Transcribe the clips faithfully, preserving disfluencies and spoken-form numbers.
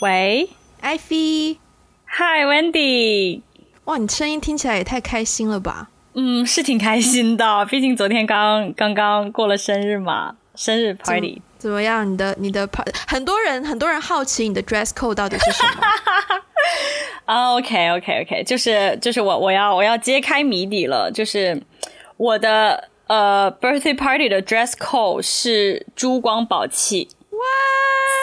喂 Ivy， Hi Wendy。 哇，你声音听起来也太开心了吧。嗯，是挺开心的，毕竟昨天刚刚刚过了生日嘛，生日 party。 怎, 怎么样你的你的 party， 很多人很多人好奇你的 dress code 到底是什么。oh, OK OK OK， 就是就是我我要我要揭开谜底了，就是我的呃、uh, birthday party 的 dress code 是珠光宝气。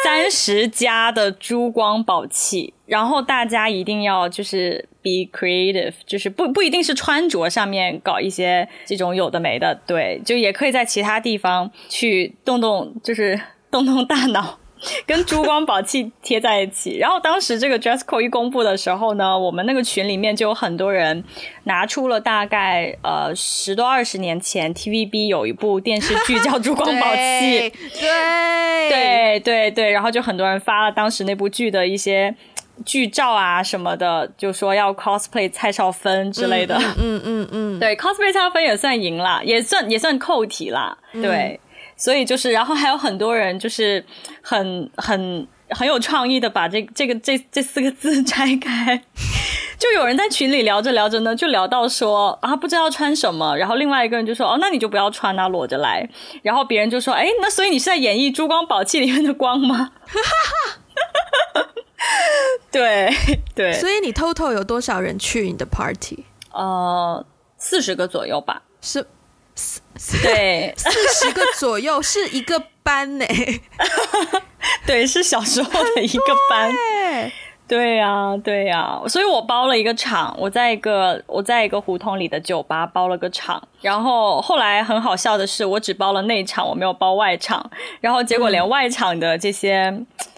三十加的珠光宝气，然后大家一定要就是 be creative， 就是不不一定是穿着上面搞一些这种有的没的，对，就也可以在其他地方去动动，就是动动大脑，跟珠光宝气贴在一起。然后当时这个 dress code 一公布的时候呢，我们那个群里面就有很多人拿出了大概呃十多二十年前 T V B 有一部电视剧叫珠光宝气。对对对对，然后就很多人发了当时那部剧的一些剧照啊什么的，就说要 cosplay 蔡少芬之类的。嗯嗯 嗯, 嗯, 嗯，对， cosplay 蔡少芬也算赢啦，也算也算扣题啦，对。嗯，所以就是，然后还有很多人就是很很很有创意的把这这个这这四个字拆开，就有人在群里聊着聊着呢，就聊到说啊不知道穿什么，然后另外一个人就说哦那你就不要穿啊裸着来，然后别人就说哎那所以你是在演绎珠光宝气里面的光吗？对对，所以你 total 有多少人去你的 party？ 呃，四十个左右吧。是。对，四十个左右是一个班呢。对，是小时候的一个班。对啊对啊，所以我包了一个场，我在一个我在一个胡同里的酒吧包了个场，然后后来很好笑的是我只包了内场，我没有包外场，然后结果连外场的这些、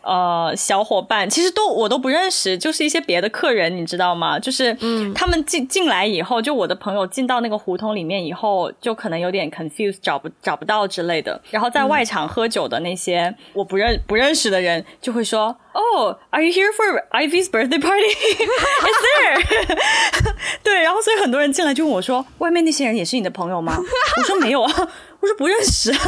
嗯、呃小伙伴其实都我都不认识，就是一些别的客人你知道吗，就是他们进进来以后，就我的朋友进到那个胡同里面以后就可能有点 confused， 找不找不到之类的，然后在外场喝酒的那些、嗯、我不认不认识的人就会说Oh, are you here for Ivy's birthday party? It's there. 对，然后所以很多人进来就问我说，外面那些人也是你的朋友吗？我说没有啊，我说不认识啊。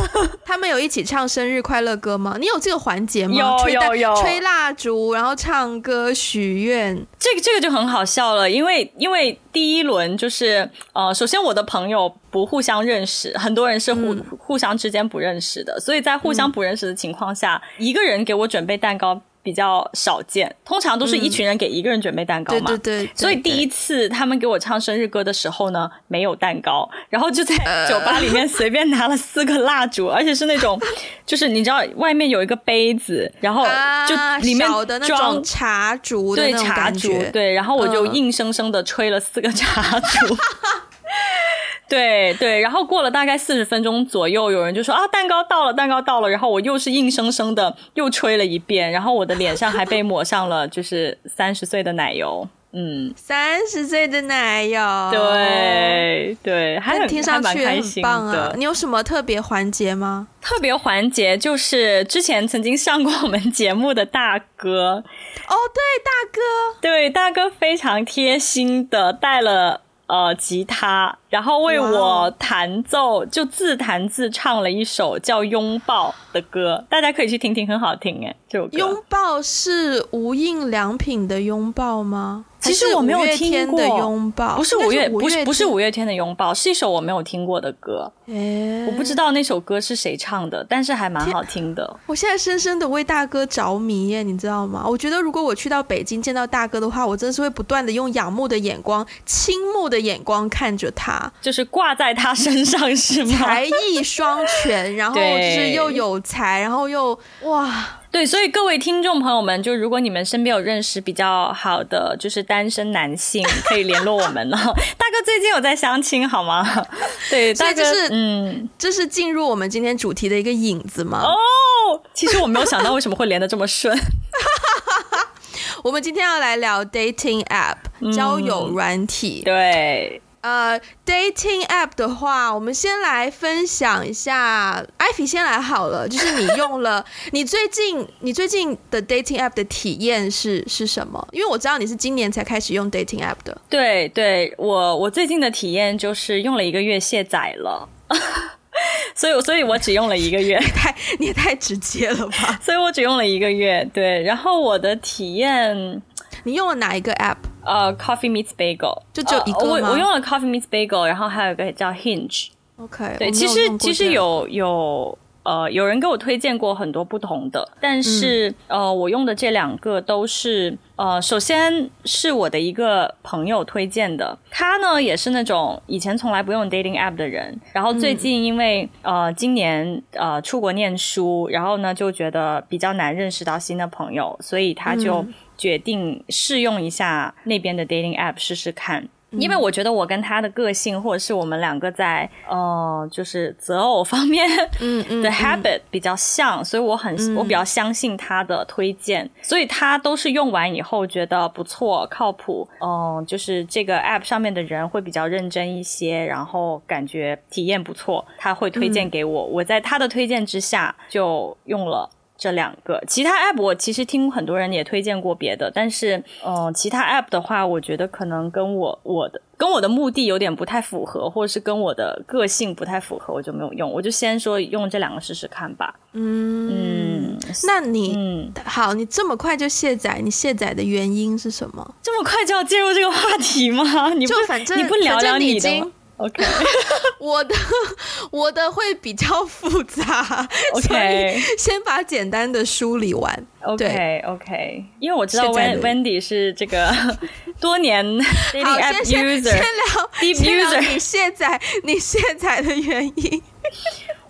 他们有一起唱生日快乐歌吗？你有这个环节吗？有有有，吹蜡烛，然后唱歌许愿。这个这个就很好笑了，因为因为第一轮就是呃，首先我的朋友不互相认识，很多人是互、嗯、互相之间不认识的，所以在互相不认识的情况下，嗯、一个人给我准备蛋糕。比较少见，通常都是一群人给一个人准备蛋糕嘛、嗯、对对 对, 对，所以第一次他们给我唱生日歌的时候呢没有蛋糕，然后就在酒吧里面随便拿了四个蜡烛、呃、而且是那种就是你知道外面有一个杯子，然后就里面装、啊、小的那种茶烛的那种感觉，对，茶烛，对，然后我就硬生生的吹了四个茶烛、嗯对对，然后过了大概四十分钟左右，有人就说啊蛋糕到了蛋糕到了，然后我又是硬生生的又吹了一遍，然后我的脸上还被抹上了就是三十岁的奶油。嗯，三十岁的奶油，对对，还很听上去很棒啊。你有什么特别环节吗？特别环节就是之前曾经上过我们节目的大哥，哦对，大哥，对，大哥非常贴心的带了呃，吉他，然后为我弹奏，就自弹自唱了一首叫《拥抱》的歌，大家可以去听听，很好听哎。这首歌《拥抱》是无印良品的《拥抱》吗？其实我没有听过。不是五月，不是不是五月天的《拥抱》，是一首我没有听过的歌。哎，我不知道那首歌是谁唱的，但是还蛮好听的。我现在深深的为大哥着迷耶，你知道吗？我觉得如果我去到北京见到大哥的话，我真的是会不断的用仰慕的眼光、倾慕的眼光看着他，就是挂在他身上是吗？才艺双全，然后就是又有才，然后又哇。对，所以各位听众朋友们，就如果你们身边有认识比较好的就是单身男性，可以联络我们了。大哥最近有在相亲好吗？对，大哥，就是嗯，这是进入我们今天主题的一个引子吗？哦，其实我没有想到为什么会连得这么顺。我们今天要来聊 dating app、嗯、交友软体。对，呃、uh, dating app 的话，我们先来分享一下，艾菲先来好了，就是你用了你最近你最近的 dating app 的体验是是什么？因为我知道你是今年才开始用 dating app 的。对对，我我最近的体验就是用了一个月卸载了。所以所以我只用了一个月。太你也太直接了吧。所以我只用了一个月，对。然后我的体验，你用了哪一个 app？ 呃、uh, Coffee Meets Bagel 就只有一个吗？ uh, 我, 我用了 Coffee Meets Bagel， 然后还有一个叫 Hinge。 OK， 对，其实其实有有呃，有人给我推荐过很多不同的，但是、嗯、呃，我用的这两个都是呃，首先是我的一个朋友推荐的，他呢也是那种以前从来不用 dating app 的人，然后最近因为、嗯、呃今年呃出国念书，然后呢就觉得比较难认识到新的朋友，所以他就决定试用一下那边的 dating app 试试看。因为我觉得我跟他的个性，或者是我们两个在呃，就是择偶方面的 habit 比较像，所以我很我比较相信他的推荐，所以他都是用完以后觉得不错靠谱，嗯，就是这个 app 上面的人会比较认真一些，然后感觉体验不错，他会推荐给我，我在他的推荐之下就用了这两个。其他 app 我其实听很多人也推荐过别的，但是嗯、呃，其他 app 的话我觉得可能跟我我的跟我的目的有点不太符合，或者是跟我的个性不太符合，我就没有用。我就先说用这两个试试看吧。 嗯, 嗯那你、嗯、好，你这么快就卸载，你卸载的原因是什么？这么快就要进入这个话题吗？你不就反正你不聊聊你的吗？OK， 我的我的会比较复杂， okay， 所以先把简单的梳理完。OK OK， 因为我知道 Wendy 是这个多年 dating app user， 先聊 deep user。你卸载你卸载的原因，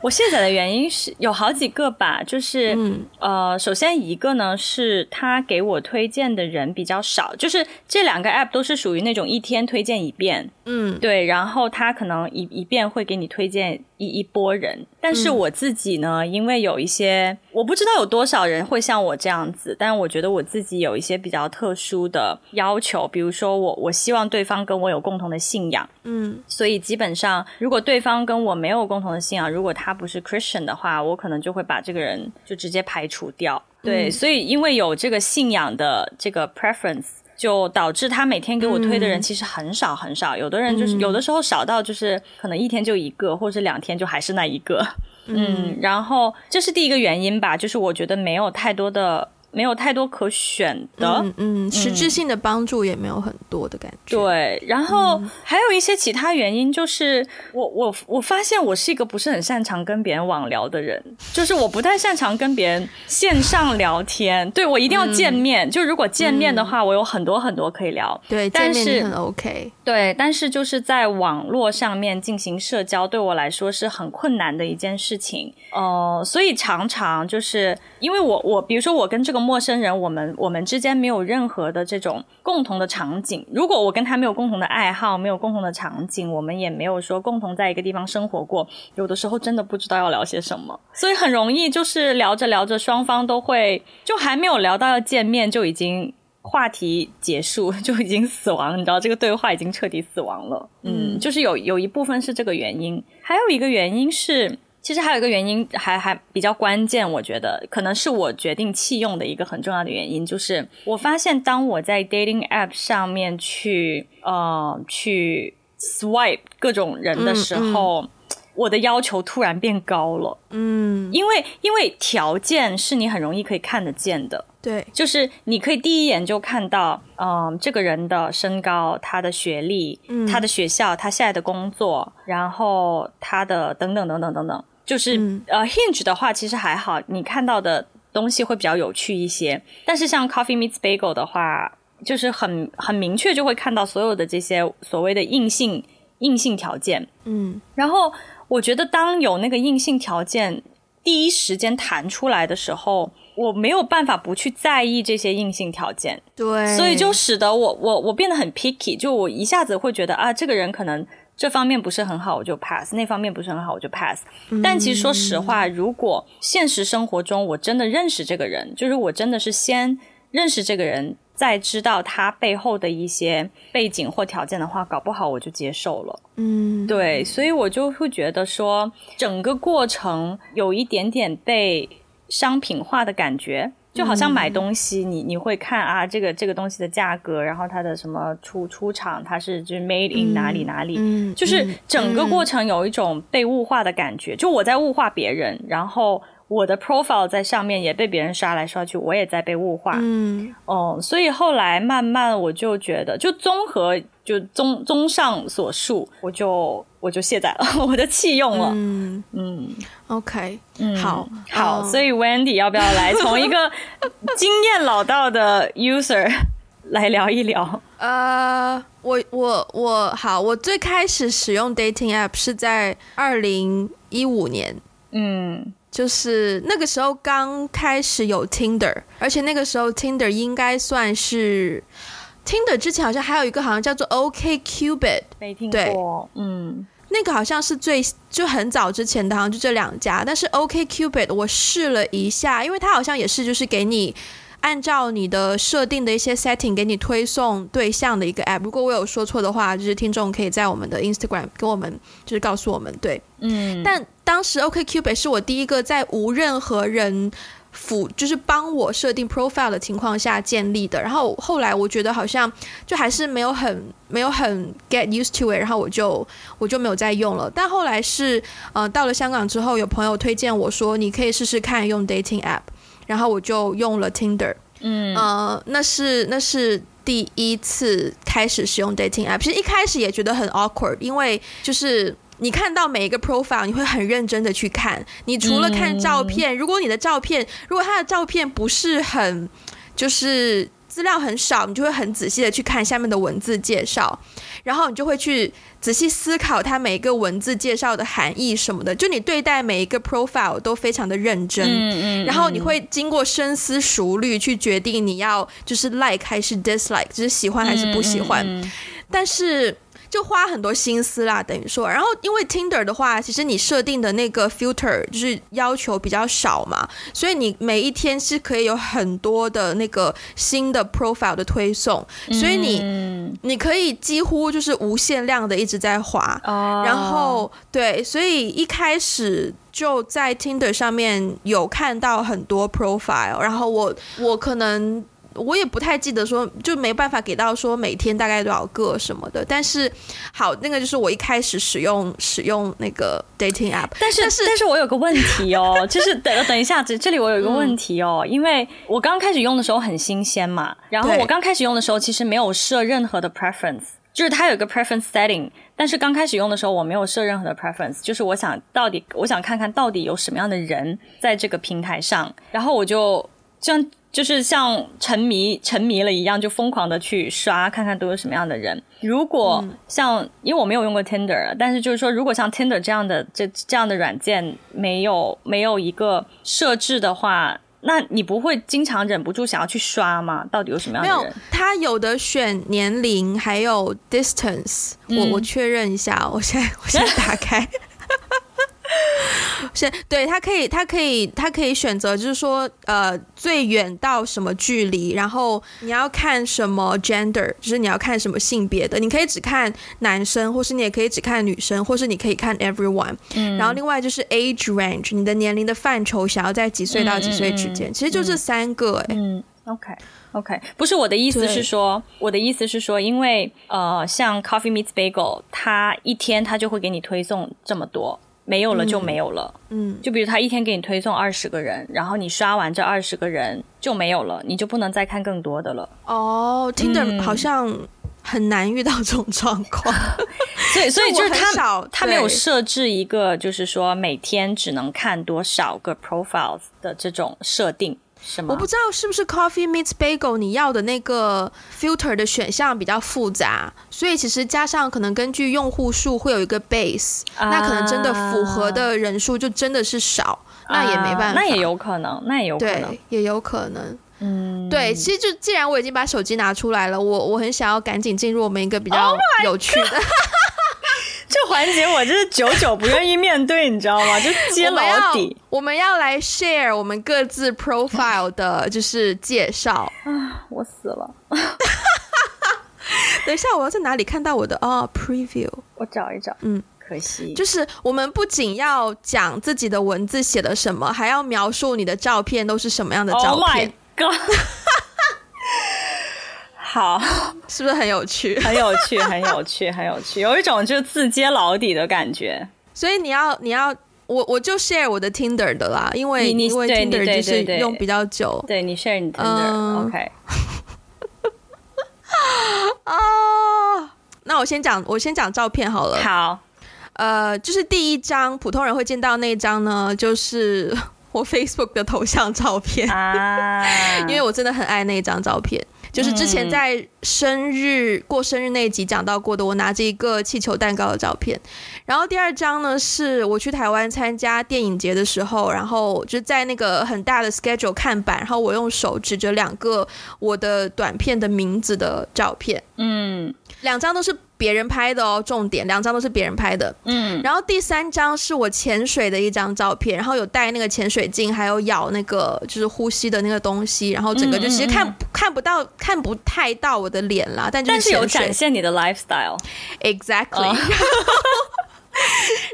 我卸载的原因是有好几个吧，就是、嗯、呃，首先一个呢是他给我推荐的人比较少，就是这两个 app 都是属于那种一天推荐一遍。嗯，对，然后他可能一一遍会给你推荐一一波人，但是我自己呢、嗯、因为有一些我不知道有多少人会像我这样子，但我觉得我自己有一些比较特殊的要求，比如说我我希望对方跟我有共同的信仰，嗯，所以基本上如果对方跟我没有共同的信仰，如果他不是 Christian 的话，我可能就会把这个人就直接排除掉。对、嗯、所以因为有这个信仰的这个 preference，就导致他每天给我推的人其实很少很少、嗯、有的人就是、嗯、有的时候少到就是可能一天就一个，或者是两天就还是那一个。 嗯, 嗯，然后这是第一个原因吧，就是我觉得没有太多的没有太多可选的，嗯嗯，实质性的帮助也没有很多的感觉。对，然后还有一些其他原因，就是我我我发现我是一个不是很擅长跟别人网聊的人，就是我不太擅长跟别人线上聊天。对，我一定要见面、嗯、就如果见面的话、嗯、我有很多很多可以聊。对，但是见面很 OK。 对，但是就是在网络上面进行社交对我来说是很困难的一件事情。呃，所以常常就是因为我我比如说我跟这个陌生人，我们我们之间没有任何的这种共同的场景，如果我跟他没有共同的爱好，没有共同的场景，我们也没有说共同在一个地方生活过，有的时候真的不知道要聊些什么，所以很容易就是聊着聊着双方都会就还没有聊到要见面就已经话题结束，就已经死亡，你知道这个对话已经彻底死亡了。嗯，就是有有一部分是这个原因，还有一个原因是其实还有一个原因还还比较关键，我觉得可能是我决定弃用的一个很重要的原因，就是我发现当我在 dating app 上面去呃去 swipe 各种人的时候、嗯嗯、我的要求突然变高了。嗯，因为因为条件是你很容易可以看得见的。对，就是你可以第一眼就看到嗯，这个人的身高，他的学历、嗯、他的学校，他现在的工作，然后他的等等等等等等，就是、嗯、呃 Hinge 的话其实还好，你看到的东西会比较有趣一些，但是像 Coffee Meets Bagel 的话就是很很明确就会看到所有的这些所谓的硬性硬性条件。嗯，然后我觉得当有那个硬性条件第一时间弹出来的时候，我没有办法不去在意这些硬性条件。对，所以就使得我我我变得很 picky， 就我一下子会觉得啊，这个人可能这方面不是很好我就 pass， 那方面不是很好我就 pass、嗯、但其实说实话，如果现实生活中我真的认识这个人，就是我真的是先认识这个人再知道他背后的一些背景或条件的话，搞不好我就接受了。嗯，对，所以我就会觉得说整个过程有一点点被商品化的感觉，就好像买东西你你会看啊这个这个东西的价格，然后它的什么出出厂它是就是 made in 哪里哪里、嗯、就是整个过程有一种被物化的感觉，就我在物化别人，然后我的 profile 在上面也被别人刷来刷去，我也在被物化。嗯，哦、嗯，所以后来慢慢我就觉得，就综合就综综上所述，我就我就卸载了，我就弃用了。嗯嗯 ，OK， 嗯好好、哦，所以 Wendy 要不要来从一个经验老道的 user 来聊一聊？呃，我我我好，我最开始使用 dating app 是在二零一五年。嗯。就是那个时候刚开始有 Tinder， 而且那个时候 Tinder 应该算是 Tinder 之前好像还有一个好像叫做 O K Cupid， 没听过，嗯，那个好像是最就很早之前的，好像就这两家。但是 O K Cupid 我试了一下，因为它好像也是就是给你按照你的设定的一些 setting 给你推送对象的一个 app， 如果我有说错的话，就是听众可以在我们的 Instagram 给我们就是告诉我们，对，嗯。但当时 OKCupid 是我第一个在无任何人辅就是帮我设定 profile 的情况下建立的，然后后来我觉得好像就还是没有很没有很 get used to it， 然后我就我就没有再用了。但后来是呃到了香港之后，有朋友推荐我说你可以试试看用 dating app。然后我就用了 Tinder， 嗯，呃，那是那是第一次开始使用 dating app， 其实一开始也觉得很 awkward， 因为就是你看到每一个 profile， 你会很认真的去看，你除了看照片，嗯、如果你的照片，如果他的照片不是很，就是资料很少，你就会很仔细的去看下面的文字介绍，然后你就会去仔细思考它每一个文字介绍的含义什么的，就你对待每一个 profile 都非常的认真、嗯嗯、然后你会经过深思熟虑去决定你要就是 like 还是 dislike， 就是喜欢还是不喜欢、嗯嗯、但是就花很多心思啦，等于说。然后因为 Tinder 的话，其实你设定的那个 filter 就是要求比较少嘛，所以你每一天是可以有很多的那个新的 profile 的推送，所以你、嗯、你可以几乎就是无限量的一直在滑、哦、然后对，所以一开始就在 Tinder 上面有看到很多 profile， 然后我我可能我也不太记得说，就没办法给到说每天大概多少个什么的，但是好，那个就是我一开始使用使用那个 dating app。但是但是，但是我有个问题哦，就是等等一下，这里我有一个问题哦、嗯，因为我刚开始用的时候很新鲜嘛，然后我刚开始用的时候其实没有设任何的 preference， 就是它有一个 preference setting， 但是刚开始用的时候我没有设任何的 preference， 就是我想到底我想看看到底有什么样的人在这个平台上，然后我就这样。就是像沉迷沉迷了一样，就疯狂的去刷，看看都有什么样的人。如果像、嗯、因为我没有用过 Tinder， 但是就是说如果像 Tinder 这样的这这样的软件没有没有一个设置的话，那你不会经常忍不住想要去刷吗？到底有什么样的人？没有，他有的选年龄还有 distance， 我、嗯、我确认一下，我现在我现在打开是对，他可以他可以他可以选择就是说呃最远到什么距离，然后你要看什么 gender， 就是你要看什么性别的，你可以只看男生，或是你也可以只看女生，或是你可以看 everyone、嗯、然后另外就是 age range， 你的年龄的范畴想要在几岁到几岁之间、嗯、其实就这三个、欸、嗯 OK OK， 不是我的意思是说，我的意思是说，因为呃像 Coffee Meets Bagel 它一天它就会给你推送这么多，没有了就没有了，嗯，就比如他一天给你推送二十个人，然后你刷完这二十个人就没有了，你就不能再看更多的了。哦 Tinder、嗯、好像很难遇到这种状况，所以所以就是他他没有设置一个就是说每天只能看多少个 profiles 的这种设定。我不知道是不是 Coffee Meets Bagel 你要的那个 filter 的选项比较复杂，所以其实加上可能根据用户数会有一个 base、啊、那可能真的符合的人数就真的是少、啊、那也没办法，那也有可能，那也有可能，对，也有可能，嗯，对，其实就既然我已经把手机拿出来了，我我很想要赶紧进入我们一个比较有趣的、oh这环节我就是久久不愿意面对，你知道吗？就揭老底。我们要来 share 我们各自 profile 的，就是介绍。啊，我死了！等一下，我要在哪里看到我的？哦 ，preview， 我找一找。嗯，可惜。就是我们不仅要讲自己的文字写的什么，还要描述你的照片都是什么样的照片。Oh my god！ 好，是不是很有趣？很有趣，很有趣，很有趣，有一种就是自揭老底的感觉。所以你要，你要。我我就 share 我的 Tinder 的啦，因为因为 Tinder 就是用比较久。对，你 share 你 Tinder，OK。啊，那我先讲，我先讲照片好了。好，呃，就是第一张普通人会见到那一张呢，就是我 Facebook 的头像照片啊，因为我真的很爱那一张照片。就是之前在生日、嗯、过生日那一集讲到过的，我拿着一个气球蛋糕的照片。然后第二张呢，是我去台湾参加电影节的时候，然后就在那个很大的 schedule 看板，然后我用手指着两个我的短片的名字的照片。嗯，两张都是别人拍的哦，重点两张都是别人拍的。嗯，然后第三张是我潜水的一张照片，然后有戴那个潜水镜，还有咬那个就是呼吸的那个东西，然后整个就其实看、嗯、看不到，看不太到我的脸啦，但就是但是有展现你的 lifestyle。 Exactly、oh.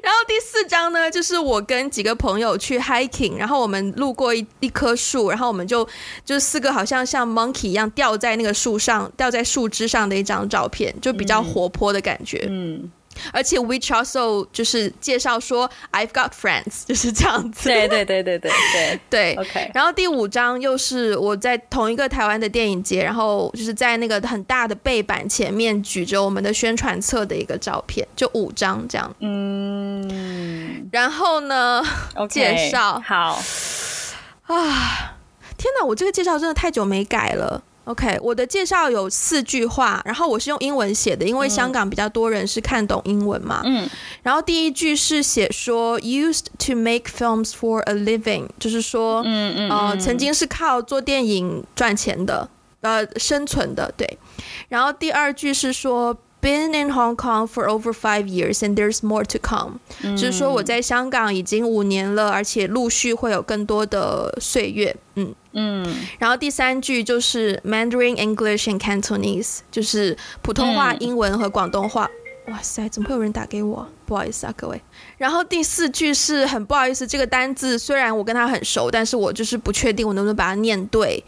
然后第四张呢，就是我跟几个朋友去 hiking， 然后我们路过 一, 一棵树，然后我们就就四个好像像 monkey 一样吊在那个树上，吊在树枝上的一张照片，就比较活泼的感觉。嗯。嗯，而且 which also 就是介绍说 I've got friends， 就是这样子。对对对对对对对。OK。然后第五张又是我在同一个台湾的电影节，然后就是在那个很大的背板前面举着我们的宣传册的一个照片，就五张这样。嗯。然后呢？ Okay, 介绍好啊！天哪，我这个介绍真的太久没改了。OK， 我的介绍有四句话，然后我是用英文写的，因为香港比较多人是看懂英文嘛。嗯。然后第一句是写说 used to make films for a living， 就是说，嗯嗯，呃，曾经是靠做电影赚钱的，呃，生存的，对。然后第二句是说 been in Hong Kong for over five years and there's more to come，嗯，就是说我在香港已经五年了，而且陆续会有更多的岁月，嗯。嗯，然后第三句就是 Mandarin, English and Cantonese， 就是普通话、嗯、英文和广东话。哇塞，怎么会有人打给我？不好意思啊，各位。然后第四句是很不好意思，这个单字虽然我跟他很熟，但是我就是不确定我能不能把它念对。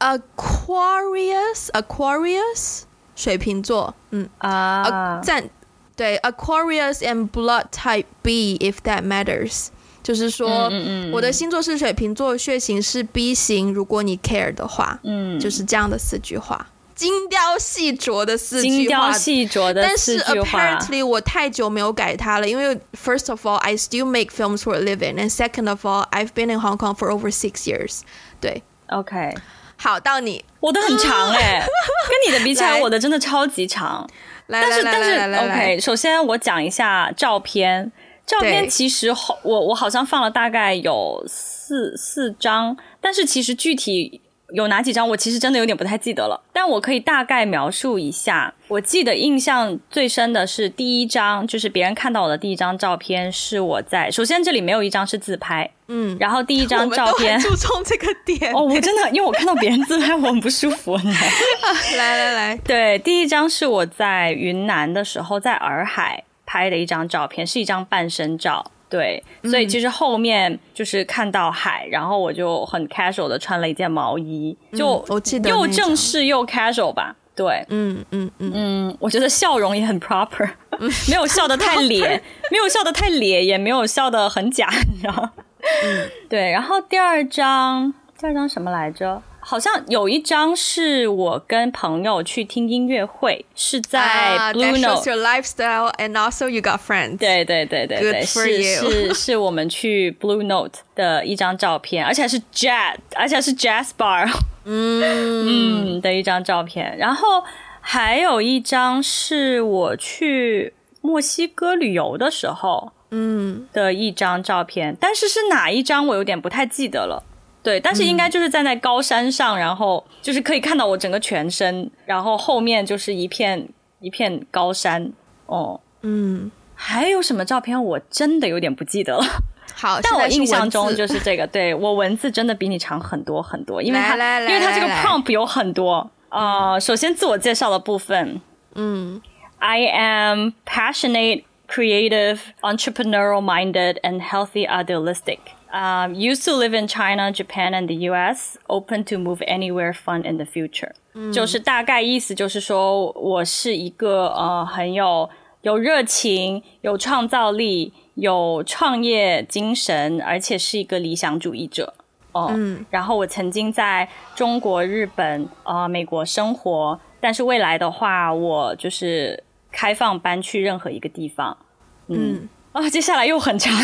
Aquarius, Aquarius， 水瓶座，嗯啊，赞、uh, 对 Aquarius and blood type B if that matters。就是说、嗯嗯嗯、我的星座是水瓶座，血型是 B 型，如果你 care 的话，嗯，就是这样的四句话，精雕细琢的四句话，精雕细琢的四句话。但是 apparently 我太久没有改它了，因为 first of all I still make films for a living and second of all I've been in Hong Kong for over six years。 对， OK， 好，到你。我的很长欸跟你的比起来我的真的超级长。来来来来来来 OK， 首先我讲一下照片。照片其实我我好像放了大概有四四张，但是其实具体有哪几张我其实真的有点不太记得了，但我可以大概描述一下。我记得印象最深的是第一张，就是别人看到我的第一张照片是我在，首先这里没有一张是自拍，嗯，然后第一张照片我们都很注重这个点。哦，我真的因为我看到别人自拍我很不舒服呢来来来，对，第一张是我在云南的时候，在洱海拍的一张照片，是一张半身照，对，嗯，所以其实后面就是看到海，然后我就很 casual 的穿了一件毛衣，就又正式又 casual 吧，对，嗯嗯嗯嗯，我觉得笑容也很 proper，嗯，没有笑得太咧，没有笑得太咧，也没有笑得很假，你知道吗？嗯，对，然后第二张，第二张什么来着？好像有一张是我跟朋友去听音乐会，是在 Blue Note，ah, that shows your lifestyle and also you got friends。 对对对对对， Good for you。 是是是我们去 Blue Note 的一张照片，而且是 Jazz， 而且是 Jazz Bar 嗯, 嗯的一张照片。然后还有一张是我去墨西哥旅游的时候嗯的一张照片，但是是哪一张我有点不太记得了，对，但是应该就是站在高山上，嗯，然后就是可以看到我整个全身，然后后面就是一片一片高山哦。嗯，还有什么照片我真的有点不记得了。好，但我印象中就是这个。对，我文字真的比你长很多很多，因为它来来来因为它这个 prompt 有很多。呃，首先自我介绍的部分，嗯 ，I am passionate creative, entrepreneurial-minded, and healthy idealistic. Um, used to live in China, Japan, and the U S, open to move anywhere fun in the future. 就是大概意思就是说我是一个呃很有有热情有创造力有创业精神而且是一个理想主义者哦、嗯、然后我曾经在中国日本呃美国生活但是未来的话我就是开放搬去任何一个地方 嗯, 嗯哦接下来又很长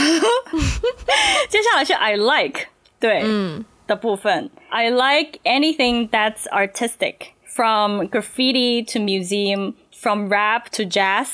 接下来是 I like 对嗯的部分 I like anything that's artistic, from graffiti to museum, from rap to jazz.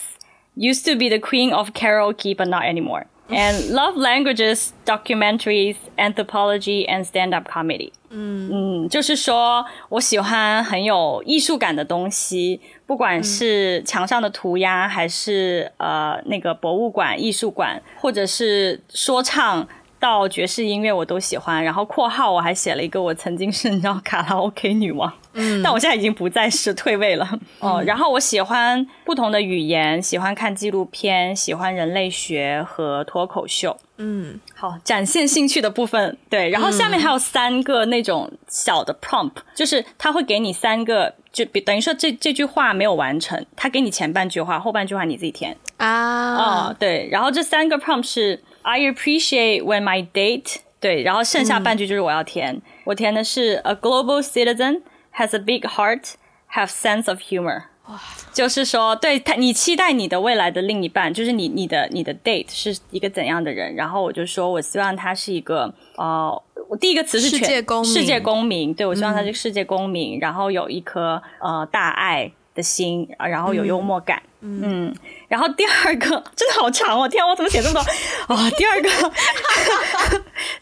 Used to be the queen of karaoke, but not anymore. And love languages, documentaries, anthropology, and stand-up comedy. 嗯, 嗯就是说我喜欢很有艺术感的东西不管是墙上的涂鸦还是呃那个博物馆艺术馆或者是说唱到爵士音乐我都喜欢然后括号我还写了一个我曾经是你知道卡拉 OK 女王、嗯、但我现在已经不再是退位了、嗯哦、然后我喜欢不同的语言喜欢看纪录片喜欢人类学和脱口秀嗯，好展现兴趣的部分对然后下面还有三个那种小的 prompt、嗯、就是他会给你三个就等于说这这句话没有完成他给你前半句话后半句话你自己填啊、哦、对然后这三个 prompt 是I appreciate when my date 对然后剩下半句就是我要填、嗯、我填的是 A global citizen has a big heart have sense of humor 就是说对你期待你的未来的另一半就是你你的你的 date 是一个怎样的人然后我就说我希望他是一个呃，我第一个词是全世界公民世界公民对我希望他是世界公民、嗯、然后有一颗呃大爱的心然后有幽默感 嗯, 嗯，然后第二个真的好长哦天啊我怎么写这么多哦第二个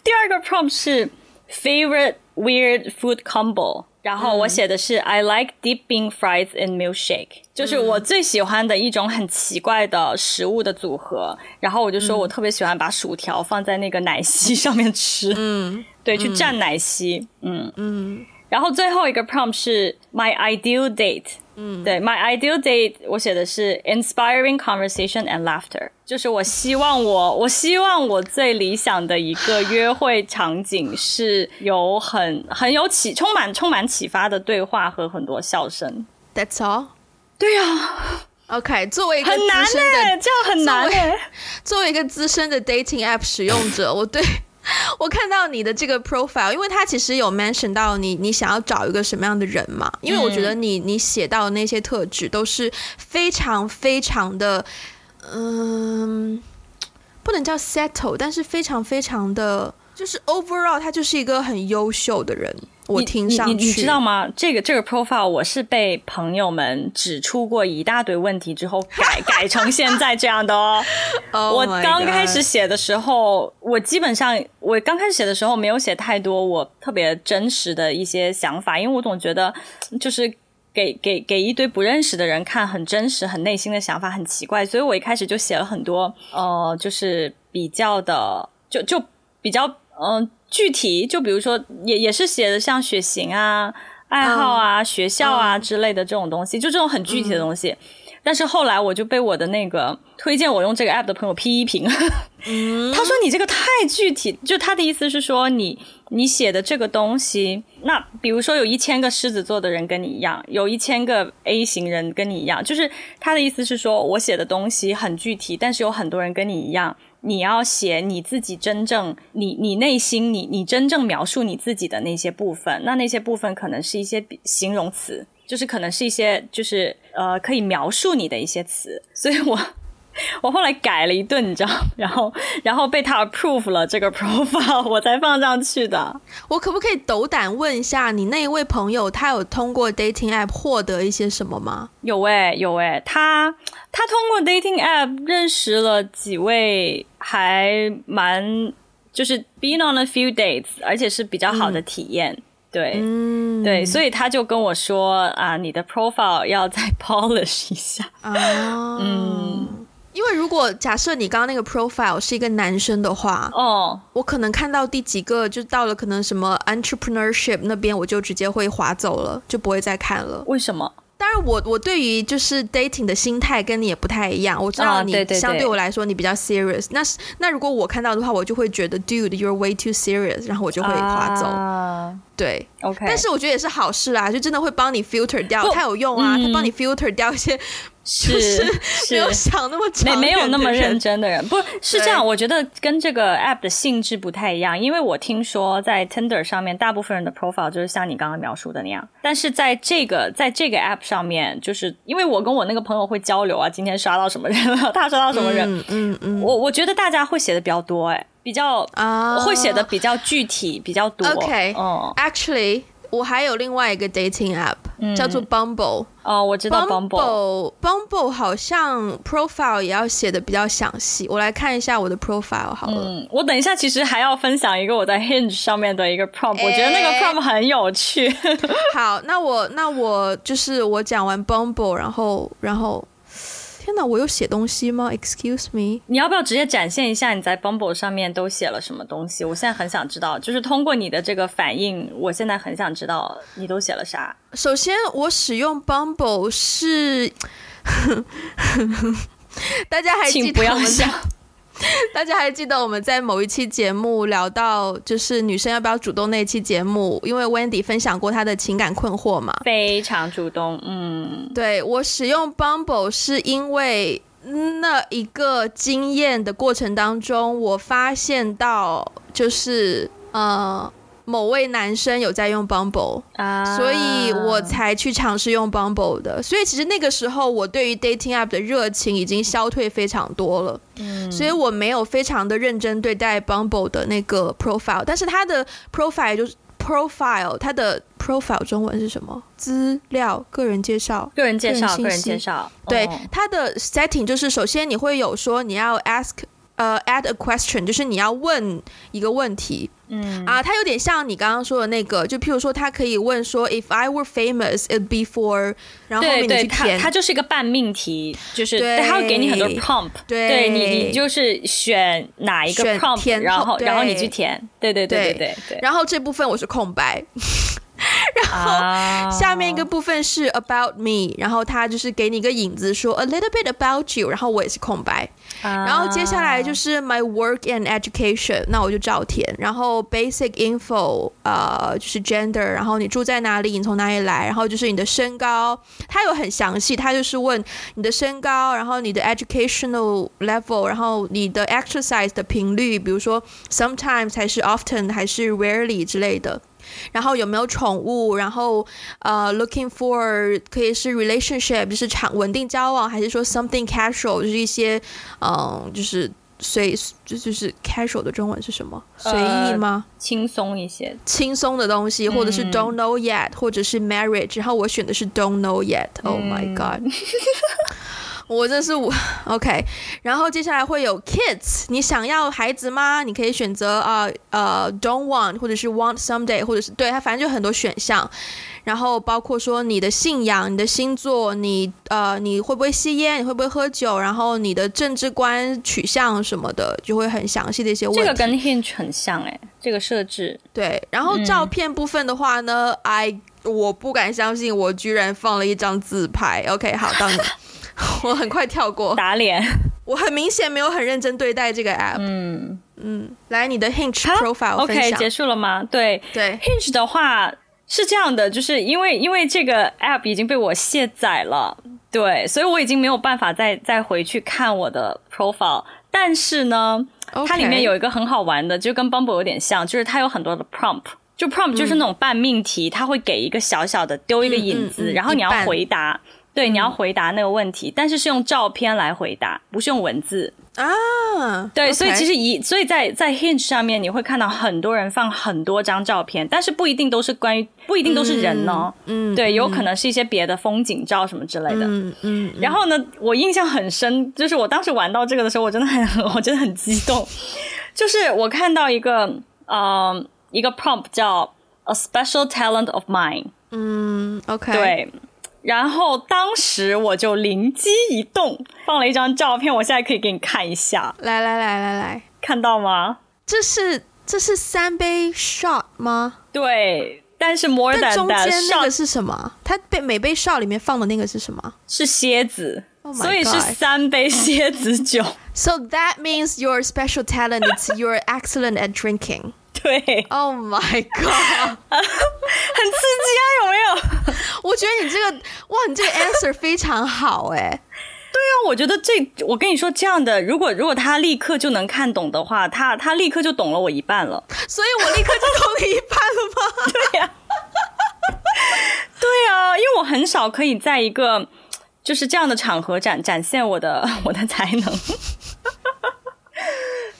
第二个 prompt 是 favorite weird food combo 然后我写的是、嗯、I like deep bean fries and milkshake 就是我最喜欢的一种很奇怪的食物的组合然后我就说我特别喜欢把薯条放在那个奶昔上面吃嗯，对去蘸奶昔嗯嗯然后最后一个 prompt 是 my ideal date嗯、对 my ideal date 我写的是 inspiring conversation and laughter 就是我希望我我希望我最理想的一个约会场景是有很很有启充满充满启发的对话和很多笑声 That's all 对啊 OK 作为一个资深的很难、欸、这样很难、欸、作, 为作为一个资深的 dating app 使用者我对我看到你的这个 profile 因为它其实有 mention 到你你想要找一个什么样的人嘛因为我觉得你你写到的那些特质都是非常非常的嗯、呃，不能叫 settle 但是非常非常的就是 overall 他就是一个很优秀的人我听上去 你, 你, 你知道吗这个这个 profile 我是被朋友们指出过一大堆问题之后改改成现在这样的哦、oh、我刚开始写的时候我基本上我刚开始写的时候没有写太多我特别真实的一些想法因为我总觉得就是给给给一堆不认识的人看很真实很内心的想法很奇怪所以我一开始就写了很多呃，就是比较的就就比较嗯、呃具体就比如说也也是写的像血型啊爱好啊、嗯、学校啊、嗯、之类的这种东西就这种很具体的东西、嗯、但是后来我就被我的那个推荐我用这个 app 的朋友批评、嗯、他说你这个太具体就他的意思是说你你写的这个东西那比如说有一千个狮子座的人跟你一样有一千个 A 型人跟你一样就是他的意思是说我写的东西很具体但是有很多人跟你一样你要写你自己真正你你内心你你真正描述你自己的那些部分那那些部分可能是一些形容词就是可能是一些就是呃可以描述你的一些词所以我我后来改了一顿你知道然后然后被他 approve 了这个 profile 我才放上去的我可不可以斗胆问一下你那一位朋友他有通过 dating app 获得一些什么吗有诶、欸、有诶、欸、他他通过 dating app 认识了几位还蛮就是 been on a few dates 而且是比较好的体验、嗯对、嗯、对所以他就跟我说啊，你的 profile 要再 polish 一下、哦、嗯因为如果假设你刚刚那个 profile 是一个男生的话哦， oh. 我可能看到第几个就到了可能什么 entrepreneurship 那边我就直接会滑走了就不会再看了为什么当然我，我对于就是 dating 的心态跟你也不太一样。我知道你相对我来说你比较 serious、哦、对对对。那那如果我看到的话，我就会觉得 dude you're way too serious， 然后我就会划走。啊、对 ，OK。但是我觉得也是好事啦，就真的会帮你 filter 掉，它有用啊，它、嗯、帮你 filter 掉一些就是没有想那么长远的人，没有那么认真的人。不是这样，我觉得跟这个 app 的性质不太一样，因为我听说在 Tinder 上面，大部分人的 profile 就是像你刚刚描述的那样，但是在这个在这个 app 上面，就是因为我跟我那个朋友会交流啊，今天刷到什么人了，他刷到什么人，嗯嗯嗯，我我觉得大家会写的比较多，哎，比较啊， uh, 会写的比较具体，比较多。OK， 嗯 ，actually。我还有另外一个 dating app、嗯、叫做 Bumble。 哦，我知道 Bumble。 Bumble 好像 profile 也要写的比较详细，我来看一下我的 profile 好了、嗯、我等一下其实还要分享一个我在 Hinge 上面的一个 prompt、欸、我觉得那个 prompt 很有趣好，那我那我就是我讲完 Bumble 然后然后天哪，我有写东西吗？ Excuse me， 你要不要直接展现一下你在 Bumble 上面都写了什么东西？我现在很想知道，就是通过你的这个反应，我现在很想知道你都写了啥。首先我使用 Bumble 是大家还记得我们在大家还记得我们在某一期节目聊到就是女生要不要主动那一期节目，因为 Wendy 分享过她的情感困惑嘛，非常主动。嗯，对，我使用 Bumble 是因为那一个经验的过程当中，我发现到就是呃某位男生有在用 Bumble、啊、所以我才去尝试用 Bumble 的。所以其实那个时候我对于 dating app 的热情已经消退非常多了、嗯、所以我没有非常的认真对待 Bumble 的那个 profile。 但是他的 profile 就是 profile， 他的 profile 中文是什么？资料、个人介绍、个人介绍、个人介绍。对，他、哦、的 setting 就是首先你会有说你要 ask呃、uh, add a question， 就是你要问一个问题。嗯啊，它有点像你刚刚说的那个，就譬如说它可以问说 if I were famous it'd be for， 然后后面你去填。对对， 它, 它就是一个半命题，就是它会给你很多 prompt， 对， 对，你你就是选哪一个 prompt， 然后然后你去填。对对对对 对， 对，然后这部分我是空白然后下面一个部分是 about me， 然后他就是给你一个引子说 a little bit about you， 然后我也是空白、啊、然后接下来就是 my work and education， 那我就照填，然后 basic info、呃、就是 gender， 然后你住在哪里，你从哪里来，然后就是你的身高，他有很详细，他就是问你的身高，然后你的 educational level， 然后你的 exercise 的频率，比如说 sometimes 还是 often 还是 rarely 之类的，然后有没有宠物，然后呃、uh, looking for 可以是 relationship， 就是长稳定交往，还是说 something casual， 就是一些嗯，就是随就就是 casual 的中文是什么？随意吗？呃、轻松一些，轻松的东西，或者是 don't know yet，、嗯、或者是 marriage， 然后我选的是 don't know yet。Oh my god！、嗯我这是我 OK， 然后接下来会有 kids， 你想要孩子吗？你可以选择呃呃、uh, uh, don't want， 或者是 want someday， 或者是对，它反正就很多选项，然后包括说你的信仰、你的星座、你呃你会不会吸烟、你会不会喝酒，然后你的政治观取向什么的，就会很详细的一些问题。这个跟 Hinge 很像哎、欸，这个设置。对，然后照片部分的话呢， I 我不敢相信我居然放了一张自拍。OK， 好，到你。我很快跳过打脸，我很明显没有很认真对待这个 app。 嗯嗯，来你的 Hinge profile 分享。 OK， 结束了吗？对对， Hinge 的话是这样的，就是因为因为这个 app 已经被我卸载了，对，所以我已经没有办法再再回去看我的 profile。 但是呢、okay. 它里面有一个很好玩的，就跟 Bumble 有点像，就是它有很多的 prompt，就 prompt 就是那种半命题、嗯、它会给一个小小的丢一个引子、嗯嗯嗯、然后你要回答，对，你要回答那个问题、嗯、但是是用照片来回答，不是用文字啊。对、okay、所以其实以所以在在 Hinge 上面你会看到很多人放很多张照片，但是不一定都是关于不一定都是人哦，嗯，对，有可能是一些别的风景照什么之类的。嗯嗯，然后呢我印象很深，就是我当时玩到这个的时候我真的很我真的很激动就是我看到一个呃一个 prompt 叫 A special talent of mine。 嗯 OK， 对，然后当时我就灵机一动放了一张照片，我现在可以给你看一下。来来来来来，看到吗？这是这是三杯 shot 吗？对，但是 more than that， 但中间那个是什么？它被每杯 shot 里面放的那个是什么？是蝎子， oh、所以是三杯蝎子酒。So that means your special talent is you're excellent at drinking. 对 ，Oh my god， 很刺激啊，有没有？我觉得你这个哇，你这个 answer 非常好哎、欸。对啊，我觉得这，我跟你说，这样的，如果如果他立刻就能看懂的话，他他立刻就懂了我一半了。所以我立刻就懂你一半了吗？对呀、啊，对啊，因为我很少可以在一个就是这样的场合展展现我的我的才能。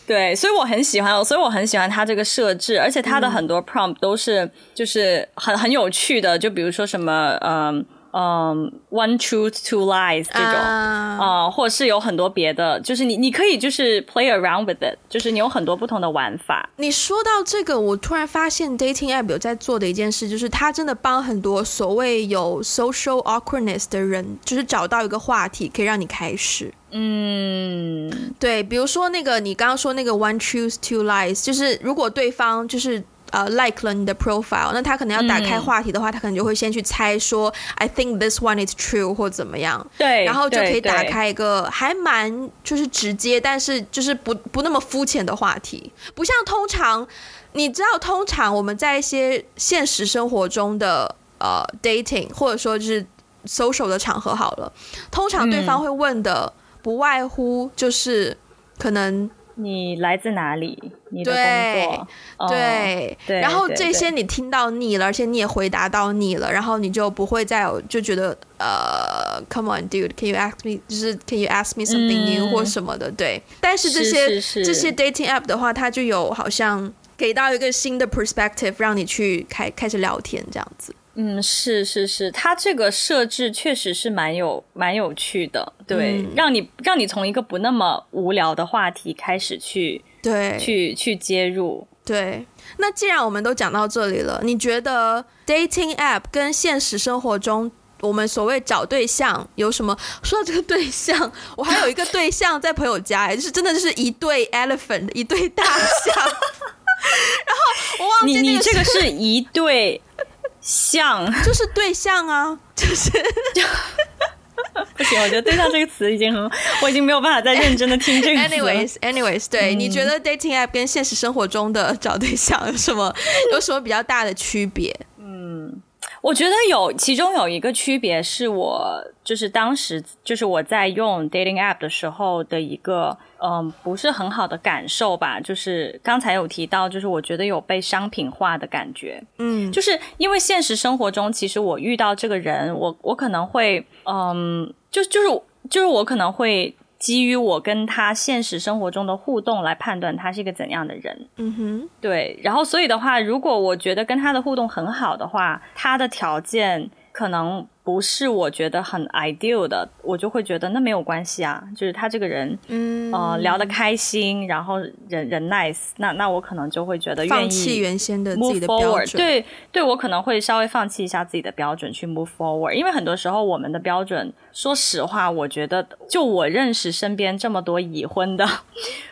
对，所以我很喜欢，所以我很喜欢他这个设置，而且他的很多 prompt 都是就是很很有趣的，就比如说什么嗯。嗯、um, ，one truth, two lies 这种啊、uh, 呃，或者是有很多别的，就是你你可以就是 play around with it， 就是你有很多不同的玩法。你说到这个，我突然发现 dating app 有在做的一件事，就是它真的帮很多所谓有 social awkwardness 的人，就是找到一个话题可以让你开始。嗯，对，比如说那个你刚刚说那个 one truth, two lies， 就是如果对方就是。呃、uh, like 了你的 profile， 那他可能要打开话题的话、嗯、他可能就会先去猜说 I think this one is true 或怎么样，对，然后就可以打开一个还蛮就是直接但是就是不不那么肤浅的话题，不像通常你知道通常我们在一些现实生活中的呃 dating 或者说就是 social 的场合好了，通常对方会问的不外乎就是可能你来自哪里？你的工作，对，对，对，然后这些你听到腻了，而且你也回答到腻了，然后你就不会再有就觉得呃 ，Come on, dude, can you ask me？ 就是 Can you ask me something new、嗯、或什么的，对。但是这些是是是这些 dating app 的话，它就有好像给到一个新的 perspective， 让你去开开始聊天这样子。嗯，是是是，它这个设置确实是蛮有蛮有趣的，对，嗯、让你让你从一个不那么无聊的话题开始去对去去接入。对，那既然我们都讲到这里了，你觉得 dating app 跟现实生活中我们所谓找对象有什么？说到这个对象，我还有一个对象在朋友家，就是真的就是一对 elephant， 一对大象，然后我忘记那个你你这个是一对。象就是对象啊，就是不行，我觉得对象这个词已经很我已经没有办法再认真的听这个词了。anyways anyways 对、嗯、你觉得 dating app 跟现实生活中的找对象有什么有什么比较大的区别？嗯，我觉得有，其中有一个区别是我就是当时就是我在用 dating app 的时候的一个嗯，不是很好的感受吧，就是刚才有提到，就是我觉得有被商品化的感觉，嗯，就是因为现实生活中，其实我遇到这个人，我我可能会，嗯，就就是就是我可能会基于我跟他现实生活中的互动来判断他是一个怎样的人，嗯哼，对，然后所以的话，如果我觉得跟他的互动很好的话，他的条件可能不是我觉得很 ideal 的，我就会觉得那没有关系啊，就是他这个人嗯、呃、聊得开心，然后人人 nice， 那那我可能就会觉得愿意放弃原先的自己的标准，对对，我可能会稍微放弃一下自己的标准去 move forward， 因为很多时候我们的标准说实话，我觉得就我认识身边这么多已婚的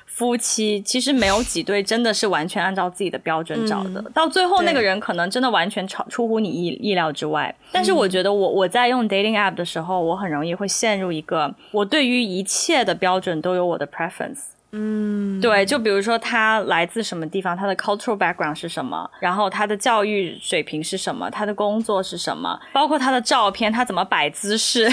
夫妻，其实没有几对真的是完全按照自己的标准找的、嗯、到最后那个人可能真的完全出乎你意意料之外，但是我觉得我我在用 dating app 的时候，我很容易会陷入一个我对于一切的标准都有我的 preference，嗯，对，就比如说他来自什么地方，他的 cultural background 是什么，然后他的教育水平是什么，他的工作是什么，包括他的照片，他怎么摆姿势，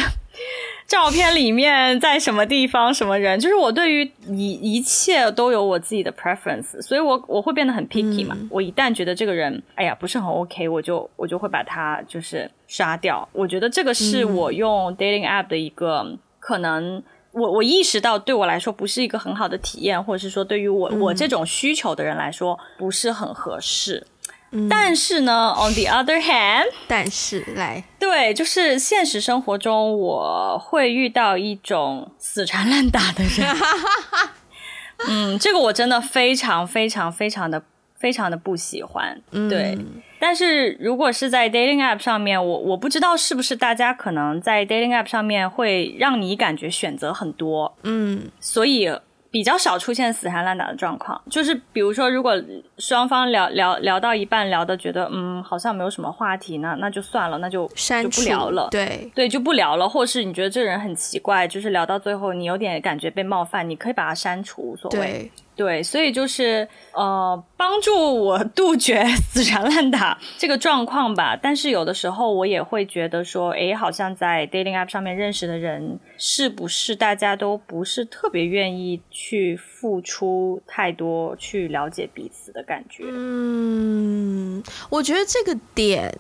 照片里面在什么地方，什么人，就是我对于一一切都有我自己的 preference， 所以我我会变得很 picky 嘛、嗯、我一旦觉得这个人哎呀不是很 OK， 我就我就会把他就是杀掉。我觉得这个是我用 dating app 的一个、嗯、可能我我意识到对我来说不是一个很好的体验，或者是说对于我、嗯、我这种需求的人来说不是很合适、嗯、但是呢 on the other hand 但是来对就是现实生活中我会遇到一种死缠烂打的人嗯，这个我真的非常非常非常的非常的不喜欢，对、嗯、但是如果是在 dating app 上面，我我不知道是不是大家可能在 dating app 上面会让你感觉选择很多，嗯，所以比较少出现死缠烂打的状况，就是比如说如果双方聊聊聊到一半聊的觉得嗯好像没有什么话题呢，那就算了，那就就不聊了，对对就不聊了，或是你觉得这人很奇怪，就是聊到最后你有点感觉被冒犯，你可以把它删除无所谓，对，所以就是呃帮助我杜绝死缠烂打这个状况吧。但是有的时候我也会觉得说诶好像在 dating app 上面认识的人是不是大家都不是特别愿意去付出太多去了解彼此的感觉。嗯，我觉得这个点，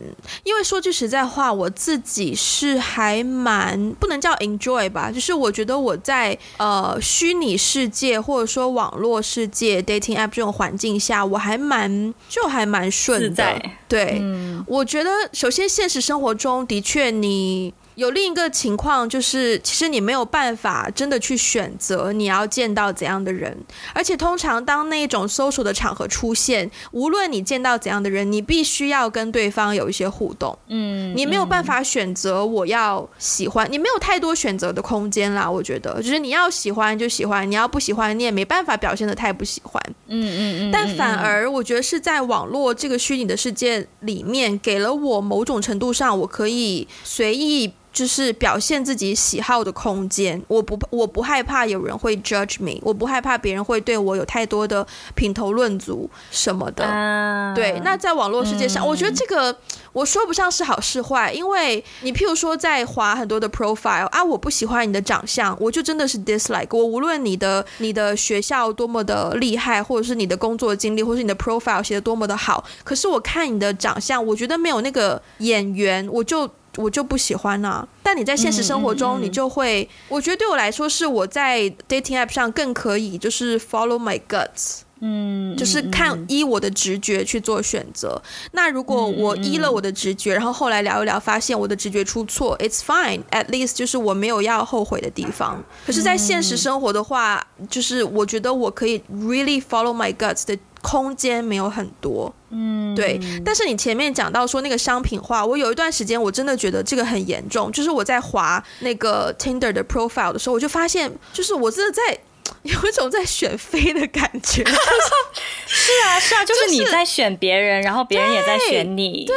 因为说句实在话，我自己是还蛮不能叫 enjoy 吧，就是我觉得我在呃虚拟世界或者说网络世界 dating app 这种环境下，我还蛮就还蛮顺的，自在。对、嗯，我觉得首先现实生活中的确你。有另一个情况就是其实你没有办法真的去选择你要见到怎样的人，而且通常当那种 social 的场合出现，无论你见到怎样的人，你必须要跟对方有一些互动，嗯，你没有办法选择我要喜欢、嗯、你没有太多选择的空间啦，我觉得就是你要喜欢就喜欢，你要不喜欢你也没办法表现得太不喜欢，嗯嗯嗯。但反而我觉得是在网络这个虚拟的世界里面给了我某种程度上我可以随意就是表现自己喜好的空间，我不我不害怕有人会 judge me， 我不害怕别人会对我有太多的评头论足什么的、啊、对，那在网络世界上、嗯、我觉得这个我说不上是好是坏，因为你譬如说在滑很多的 profile 啊，我不喜欢你的长相，我就真的是 dislike， 我无论你的你的学校多么的厉害，或者是你的工作经历，或是你的 profile 写得多么的好，可是我看你的长相我觉得没有那个眼缘，我就我就不喜欢啊。但你在现实生活中你就会、嗯嗯嗯、我觉得对我来说是我在 dating app 上更可以就是 follow my guts， 嗯，就是看依我的直觉去做选择、嗯、那如果我依了我的直觉、嗯、然后后来聊一聊发现我的直觉出错 it's fine at least 就是我没有要后悔的地方。可是在现实生活的话、嗯、就是我觉得我可以 really follow my guts 的空间没有很多，嗯，对。但是你前面讲到说那个商品化，我有一段时间我真的觉得这个很严重，就是我在滑那个 Tinder 的 profile 的时候，我就发现就是我真的在有一种在选妃的感觉是啊是啊，就是你在选别人、就是、然后别人也在选你， 对，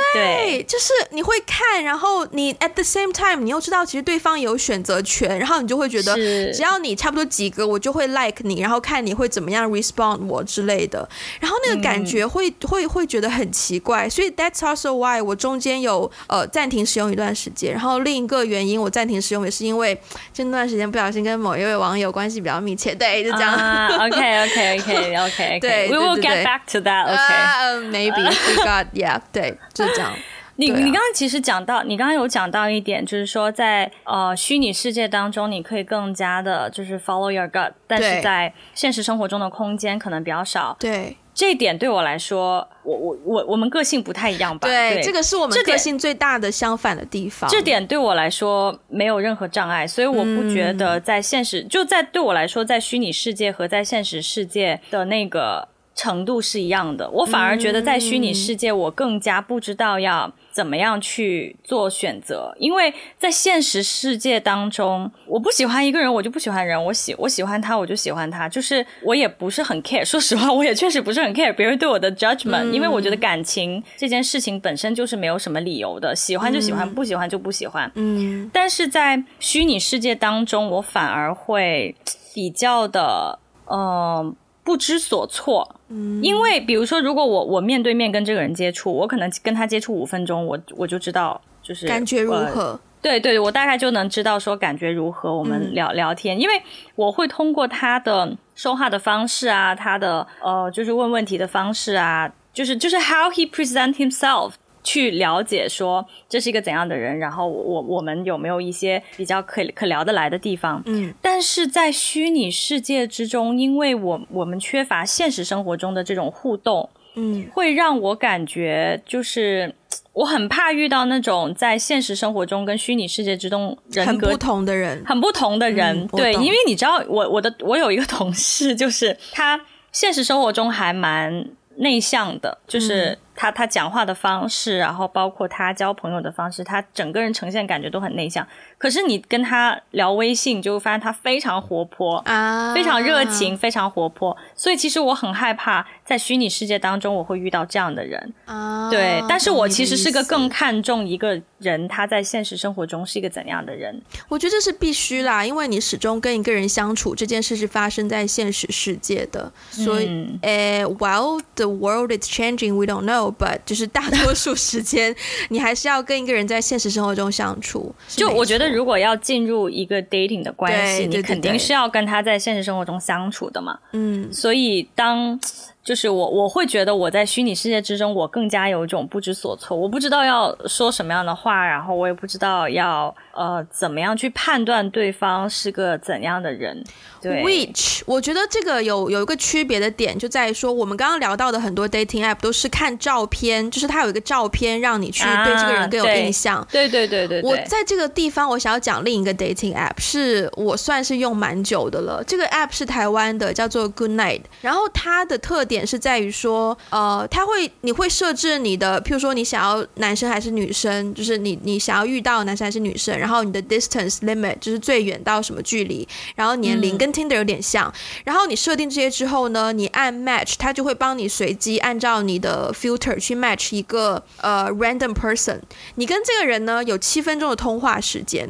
对，就是你会看，然后你 at the same time 你又知道其实对方有选择权，然后你就会觉得只要你差不多几个我就会 like 你，然后看你会怎么样 respond 我之类的，然后那个感觉会、嗯、会会觉得很奇怪。所以 that's also why 我中间有呃暂停使用一段时间，然后另一个原因我暂停使用也是因为这段时间不小心跟某一位网友关系比较密切，对就这样、uh, OK OK OK OK, okay. 对 We will 对对对 get back to that OK、uh, Maybe we got yeah 对就这样。你、啊、你刚刚其实讲到，你刚刚有讲到一点，就是说在呃虚拟世界当中，你可以更加的就是 follow your gut， 但是在现实生活中的空间可能比较少。对，这一点对我来说，我我我我们个性不太一样吧？ 对， 对，这个是我们个性最大的相反的地方。这点对我来说没有任何障碍，所以我不觉得在现实、嗯、就在对我来说，在虚拟世界和在现实世界的那个程度是一样的。我反而觉得在虚拟世界，我更加不知道要怎么样去做选择，因为在现实世界当中，我不喜欢一个人我就不喜欢人，我喜我喜欢他我就喜欢他，就是我也不是很 care， 说实话我也确实不是很 care 别人对我的 judgment、嗯、因为我觉得感情这件事情本身就是没有什么理由的，喜欢就喜欢、嗯、不喜欢就不喜欢，嗯。但是在虚拟世界当中我反而会比较的嗯、呃、不知所措，因为比如说如果我我面对面跟这个人接触，我可能跟他接触五分钟我我就知道就是感觉如何，对对，我大概就能知道说感觉如何，我们聊、嗯、聊天，因为我会通过他的说话的方式啊，他的呃就是问问题的方式啊，就是就是 how he present himself，去了解说这是一个怎样的人，然后我我们有没有一些比较可可聊得来的地方，嗯。但是在虚拟世界之中，因为我我们缺乏现实生活中的这种互动，嗯，会让我感觉就是我很怕遇到那种在现实生活中跟虚拟世界之中人格很不同的人，很不同的人，嗯、对，因为你知道我我的我有一个同事，就是他现实生活中还蛮内向的，就是他他讲话的方式，然后包括他交朋友的方式，他整个人呈现感觉都很内向。可是你跟他聊微信，就发现他非常活泼啊，非常热情，非常活泼。所以其实我很害怕在虚拟世界当中我会遇到这样的人啊。对，但是我其实是个更看重一个人他在现实生活中是一个怎样的人。我觉得这是必须啦，因为你始终跟一个人相处，这件事是发生在现实世界的。所以，诶、嗯 uh, ，while the world is changing, we don't know。But 就是大多数时间你还是要跟一个人在现实生活中相处，就我觉得如果要进入一个 dating 的关系，你肯定是要跟他在现实生活中相处的嘛。嗯，所以当就是我我会觉得我在虚拟世界之中我更加有一种不知所措，我不知道要说什么样的话，然后我也不知道要呃怎么样去判断对方是个怎样的人。对 which 我觉得这个有有一个区别的点就在于说，我们刚刚聊到的很多 dating app 都是看照片，就是它有一个照片让你去对这个人更有印象、啊、对, 对对对对对。我在这个地方我想要讲另一个 dating app 是我算是用蛮久的了，这个 app 是台湾的，叫做 Goodnight。 然后它的特点是在于说，呃，他会，你会设置你的，譬如说你想要男生还是女生，就是你你想要遇到男生还是女生，然后你的 distance limit 就是最远到什么距离，然后年龄跟 Tinder 有点像、嗯、然后你设定这些之后呢，你按 match 他就会帮你随机按照你的 filter 去 match 一个呃 random person。 你跟这个人呢有七分钟的通话时间，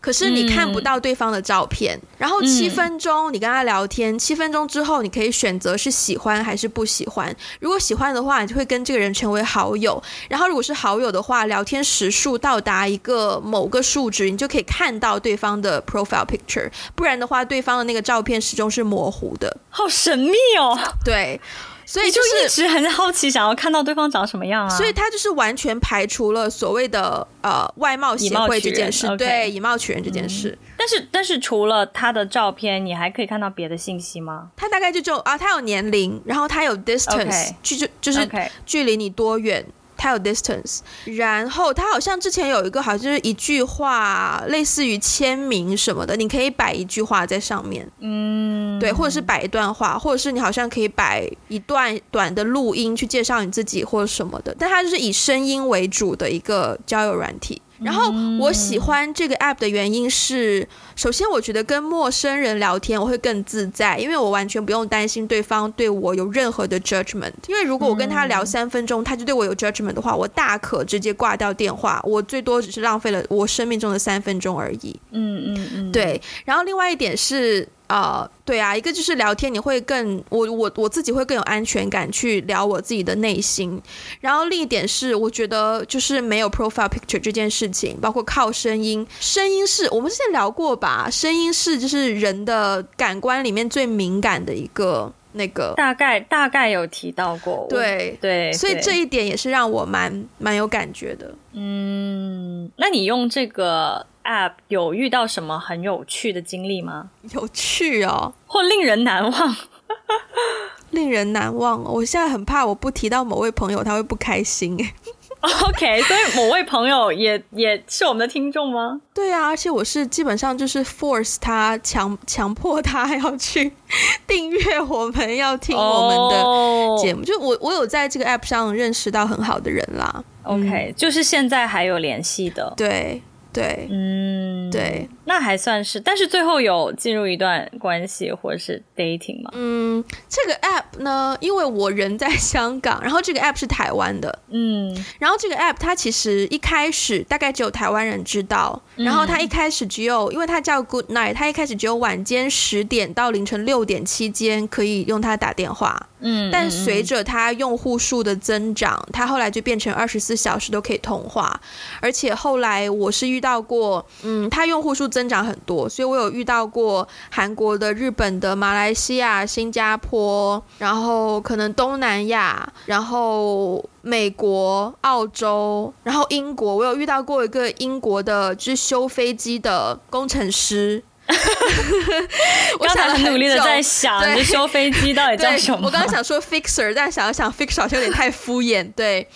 可是你看不到对方的照片、嗯、然后七分钟你跟他聊天、嗯、七分钟之后你可以选择是喜欢还是不喜欢。如果喜欢的话你就会跟这个人成为好友，然后如果是好友的话，聊天时数到达一个某个数值你就可以看到对方的 profile picture， 不然的话对方的那个照片始终是模糊的。好神秘哦。对，所以、就是、你就一直很好奇想要看到对方长什么样啊。所以他就是完全排除了所谓的呃外貌协会这件事，以对以貌取人这件事、嗯、但是但是除了他的照片你还可以看到别的信息吗？他大概就就啊，他有年龄，然后他有 distance、okay. 就, 就是距离你多远、okay.他有 distance， 然后他好像之前有一个好像就是一句话类似于签名什么的，你可以摆一句话在上面，嗯，对，或者是摆一段话，或者是你好像可以摆一段短的录音去介绍你自己或者什么的，但它就是以声音为主的一个交友软体。然后我喜欢这个 app 的原因是，首先我觉得跟陌生人聊天我会更自在，因为我完全不用担心对方对我有任何的 judgment。 因为如果我跟他聊三分钟他就对我有 judgment 的话，我大可直接挂掉电话，我最多只是浪费了我生命中的三分钟而已。嗯嗯嗯，对。然后另外一点是呃，对啊，一个就是聊天你会更我我我自己会更有安全感去聊我自己的内心。然后另一点是我觉得就是没有 profile picture 这件事情，包括靠声音，声音是我们之前聊过吧，声音是就是人的感官里面最敏感的一个那个，大概大概有提到过。对对，所以这一点也是让我蛮蛮有感觉的。嗯，那你用这个 app 有遇到什么很有趣的经历吗？有趣哦，或令人难忘？令人难忘、哦、我现在很怕我不提到某位朋友他会不开心。OK， 所以某位朋友也也是我们的听众吗？对啊，而且我是基本上就是 force 他强强迫他要去订阅我们，要听我们的节目、oh. 就我我有在这个 app 上认识到很好的人啦。 OK、嗯、就是现在还有联系的。对对，嗯，对，那还算是。但是最后有进入一段关系或者是 dating 吗？嗯，这个 app 呢，因为我人在香港，然后这个 app 是台湾的，嗯，然后这个 app 它其实一开始大概只有台湾人知道，然后它一开始只有，因为它叫 Good Night， 它一开始只有晚间十点到凌晨六点期间可以用它打电话，嗯，但随着它用户数的增长，它后来就变成二十四小时都可以通话，而且后来我是遇到。遇到过，嗯，它用户数增长很多，所以我有遇到过韩国的、日本的、马来西亚、新加坡，然后可能东南亚，然后美国、澳洲，然后英国。我有遇到过一个英国的，就是修飞机的工程师。我想很努力的在想这修飞机到底叫什么。我刚刚想说 fixer， 但想想 fixer 好像有点太敷衍。对，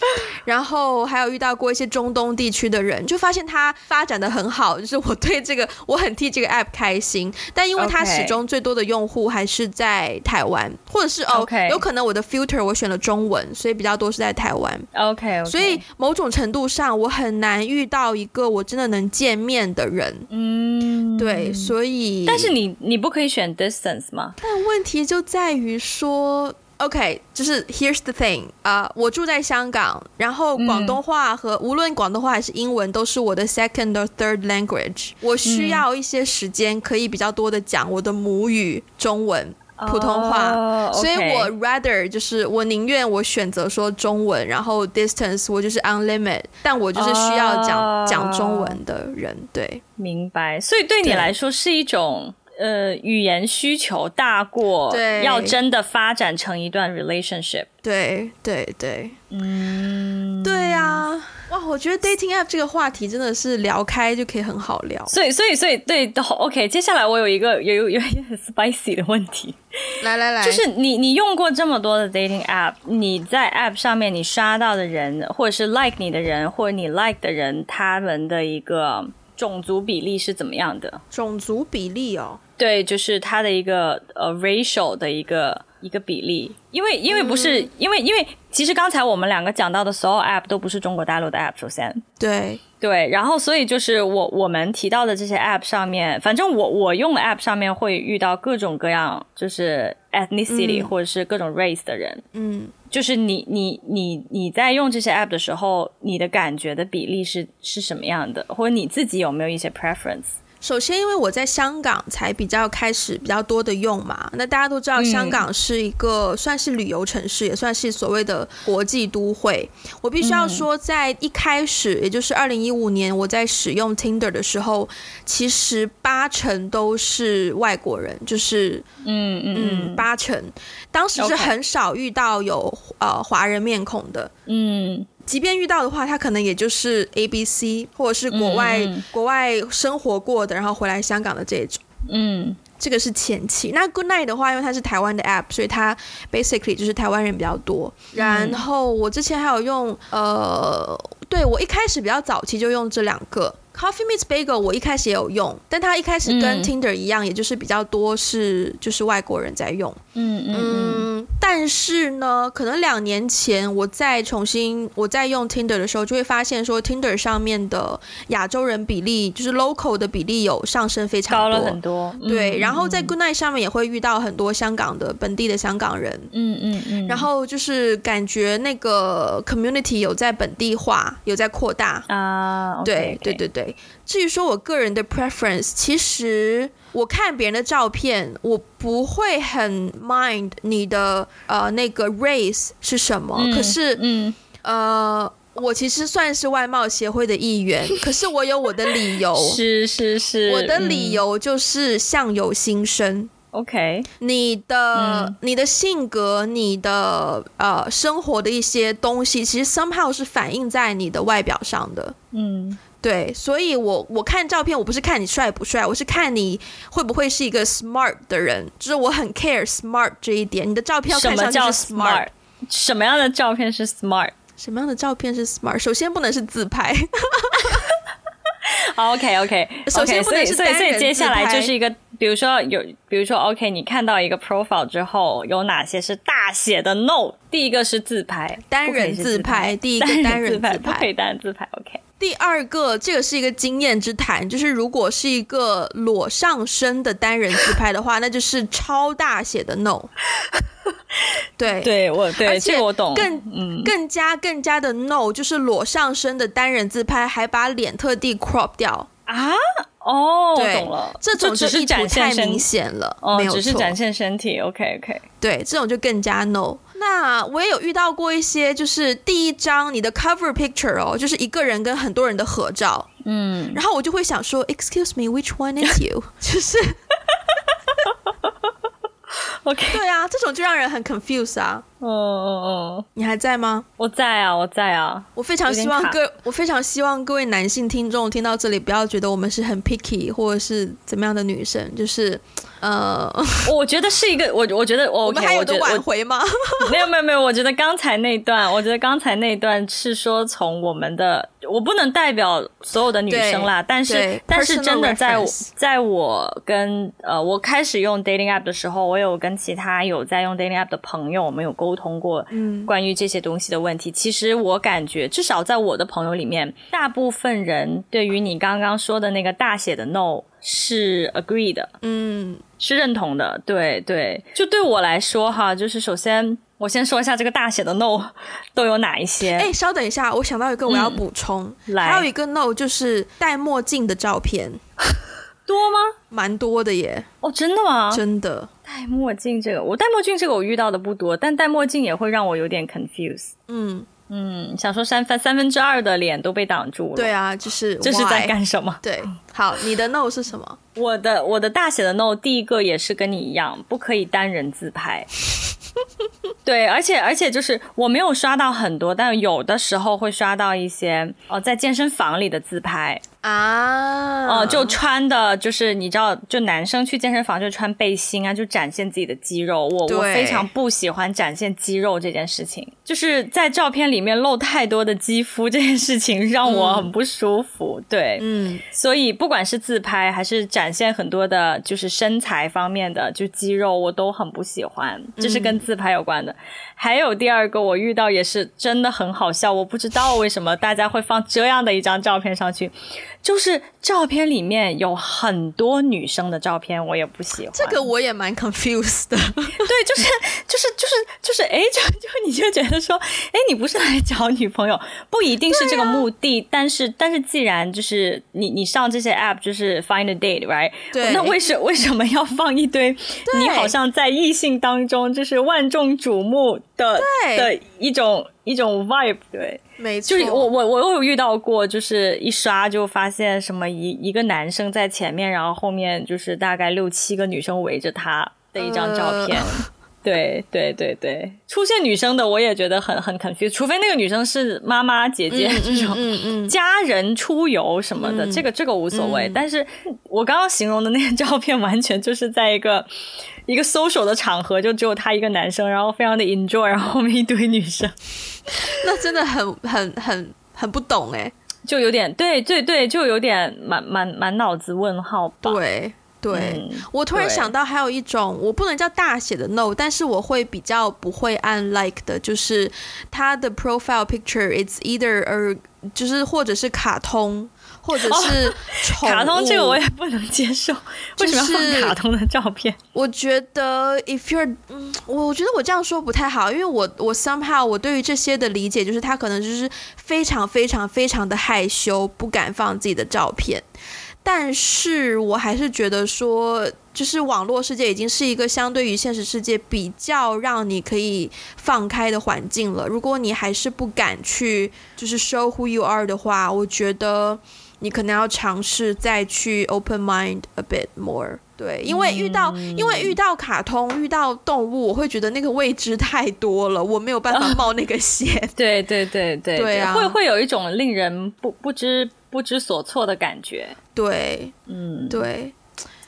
然后还有遇到过一些中东地区的人，就发现他发展的很好，就是我对这个我很替这个 app 开心，但因为他始终最多的用户还是在台湾，或者是哦、okay. 有可能我的 filter 我选了中文，所以比较多是在台湾。 OK, okay. 所以某种程度上我很难遇到一个我真的能见面的人。嗯，对，所以但是你你不可以选 distance 吗？但问题就在于说 OK 就是 here's the thing、uh, 我住在香港，然后广东话和、嗯、无论广东话还是英文都是我的 second or third language， 我需要一些时间可以比较多的讲我的母语中文普通话、oh, okay. 所以我 rather 就是我宁愿我选择说中文，然后 distance 我就是 unlimited， 但我就是需要讲、oh, 讲中文的人。对，明白。所以对你来说是一种呃语言需求大过要真的发展成一段 relationship。 对对对，嗯，对啊。哇，我觉得 dating app 这个话题真的是聊开就可以很好聊。所以所以所以对 OK， 接下来我有一个有有有一个 spicy 的问题。来来来，就是你你用过这么多的 dating app， 你在 app 上面你刷到的人，或者是 like 你的人，或者你 like 的人，他们的一个种族比例是怎么样的？种族比例哦，对，就是他的一个呃 racial 的一个一个比例。因为因为不是、嗯、因为因为其实刚才我们两个讲到的所有 app 都不是中国大陆的 app， 首先对对，然后所以就是我我们提到的这些 app 上面，反正我我用的 app 上面会遇到各种各样就是 ethnicity、嗯、或者是各种 race 的人。嗯，就是你你你你在用这些 app 的时候，你的感觉的比例是是什么样的，或者你自己有没有一些 preference？首先因为我在香港才比较开始比较多的用嘛，那大家都知道香港是一个算是旅游城市、嗯、也算是所谓的国际都会。我必须要说在一开始、嗯、也就是二零一五年我在使用 Tinder 的时候，其实八成都是外国人，就是嗯嗯八成，当时是很少遇到有、okay. 呃华人面孔的。嗯，即便遇到的话，他可能也就是 A B C 或者是国外、嗯、国外生活过的，然后回来香港的这种。嗯，这个是前期。那 Goodnight 的话，因为它是台湾的 app， 所以它 basically 就是台湾人比较多。然后我之前还有用呃，对，我一开始比较早期就用这两个。Coffee Meets Bagel 我一开始也有用，但它一开始跟 Tinder 一样、嗯、也就是比较多是就是外国人在用。嗯嗯嗯，但是呢可能两年前我再重新我再用 Tinder 的时候，就会发现说 Tinder 上面的亚洲人比例，就是 local 的比例有上升非常多，高了很多。对、嗯、然后在 Goodnight 上面也会遇到很多香港的本地的香港人。嗯嗯嗯，然后就是感觉那个 community 有在本地化，有在扩大啊。对、okay, okay. 对对对。至于说我个人的 preference， 其实我看别人的照片，我不会很 mind 你的呃那个 race 是什么、嗯、可是嗯呃我其实算是外貌协会的一员，可是我有我的理由。是是是，我的理由就是相由心生。OK， 你的、嗯、你的性格，你的呃生活的一些东西，其实 somehow 是反映在你的外表上的。嗯，对，所以我我看照片，我不是看你帅不帅，我是看你会不会是一个 smart 的人，就是我很 care smart 这一点。你的照片要看上去是 smart， 什么样的照片是 smart？ 什么样的照片是 smart？ 首先不能是自拍。OK OK， 首先不能是单人自拍。所以所以所以接下来就是一个，比如说有，比如说 OK， 你看到一个 profile 之后，有哪些是大写的 no？ 第一个是自拍，单人自拍，第一个单人自拍，不可以单人自拍。OK。第二个，这个是一个经验之谈，就是如果是一个裸上身的单人自拍的话，那就是超大写的 no。 对对，我对这个我懂。更、嗯、更加更加的 no 就是裸上身的单人自拍还把脸特地 crop 掉啊。哦，我懂了，这种就意图太明显了，哦，没有错，只是展现身体。 OK OK， 对，这种就更加 no。 那我也有遇到过一些，就是第一张你的 cover picture 哦，就是一个人跟很多人的合照，嗯，然后我就会想说 excuse me which one is you， 就是OK， 对啊，这种就让人很 confused 啊。嗯嗯嗯，你还在吗？我在啊，我在啊。我非常希望各，我非常希望各位男性听众听到这里，不要觉得我们是很 picky 或者是怎么样的女生，就是呃，我觉得是一个，我我觉得我、okay, 我们还有的挽回吗？没有没有没有，我觉得刚才那段，我觉得刚才那段是说从我们的，我不能代表所有的女生啦，但是但是真的在我在我跟呃我开始用 dating app 的时候，我有跟其他有在用 dating app 的朋友，我们有沟。沟通过关于这些东西的问题、嗯、其实我感觉至少在我的朋友里面，大部分人对于你刚刚说的那个大写的 no 是 agree 的，嗯，是认同的。对对，就对我来说哈，就是首先我先说一下这个大写的 no 都有哪一些。哎，稍等一下，我想到一个我要补充、嗯、还有一个 no 就是戴墨镜的照片。多吗？蛮多的耶。哦，真的吗？真的。戴墨镜这个，我戴墨镜这个我遇到的不多，但戴墨镜也会让我有点 confuse。嗯嗯，想说三分三分之二的脸都被挡住了。对啊，就是这是在干什么？对，好，你的 no 是什么？我的我的大写的 no， 第一个也是跟你一样，不可以单人自拍。对，而且而且就是我没有刷到很多，但有的时候会刷到一些哦，在健身房里的自拍啊，哦、呃，就穿的就是你知道，就男生去健身房就穿背心啊，就展现自己的肌肉。我我非常不喜欢展现肌肉这件事情，就是在照片里面露太多的肌肤这件事情让我很不舒服。嗯、对，嗯，所以不管是自拍还是展现很多的，就是身材方面的就肌肉，我都很不喜欢，这、就是跟自拍有关的。嗯、还有第二个我遇到也是真的很好笑，我不知道为什么大家会放这样的一张照片上去，就是照片里面有很多女生的照片，我也不喜欢。这个我也蛮 confused 的。对，就是就是就是就是哎，就就你就觉得说，哎，你不是来找女朋友，不一定是这个目的，啊、但是但是既然就是你你上这些 app 就是 find a date right， 对，那为什为什么要放一堆你好像在异性当中就是万众瞩目的的一种一种 vibe。 对，没错，就是我我我有遇到过，就是一刷就发现什么一一个男生在前面，然后后面就是大概六七个女生围着他的一张照片。呃对对对对，出现女生的我也觉得很很 confused， 除非那个女生是妈妈姐姐、嗯、这种、嗯嗯嗯、家人出游什么的、嗯、这个这个无所谓、嗯、但是我刚刚形容的那个照片完全就是在一个一个 social 的场合，就只有他一个男生，然后非常的 enjoy， 然后后面一堆女生。那真的很很很很不懂诶，就有点对对对，就有点满满满脑子问号吧。对对、嗯、我突然想到还有一种我不能叫大写的 no， 但是我会比较不会按 like 的，就是他的 profile picture it's either a, 就是或者是卡通或者是宠物、哦、卡通这个我也不能接受、就是、为什么要放卡通的照片？我觉得 if you're 我觉得我这样说不太好，因为我我 somehow 我对于这些的理解就是他可能就是非常非常非常的害羞，不敢放自己的照片。但是我还是觉得说，就是网络世界已经是一个相对于现实世界比较让你可以放开的环境了。如果你还是不敢去就是 show who you are 的话，我觉得你可能要尝试再去 open mind a bit more。对，因为遇到、嗯、因为遇到卡通遇到动物，我会觉得那个未知太多了，我没有办法冒那个险。对对对对对啊，会会有一种令人不不知不知所措的感觉。对，嗯，对。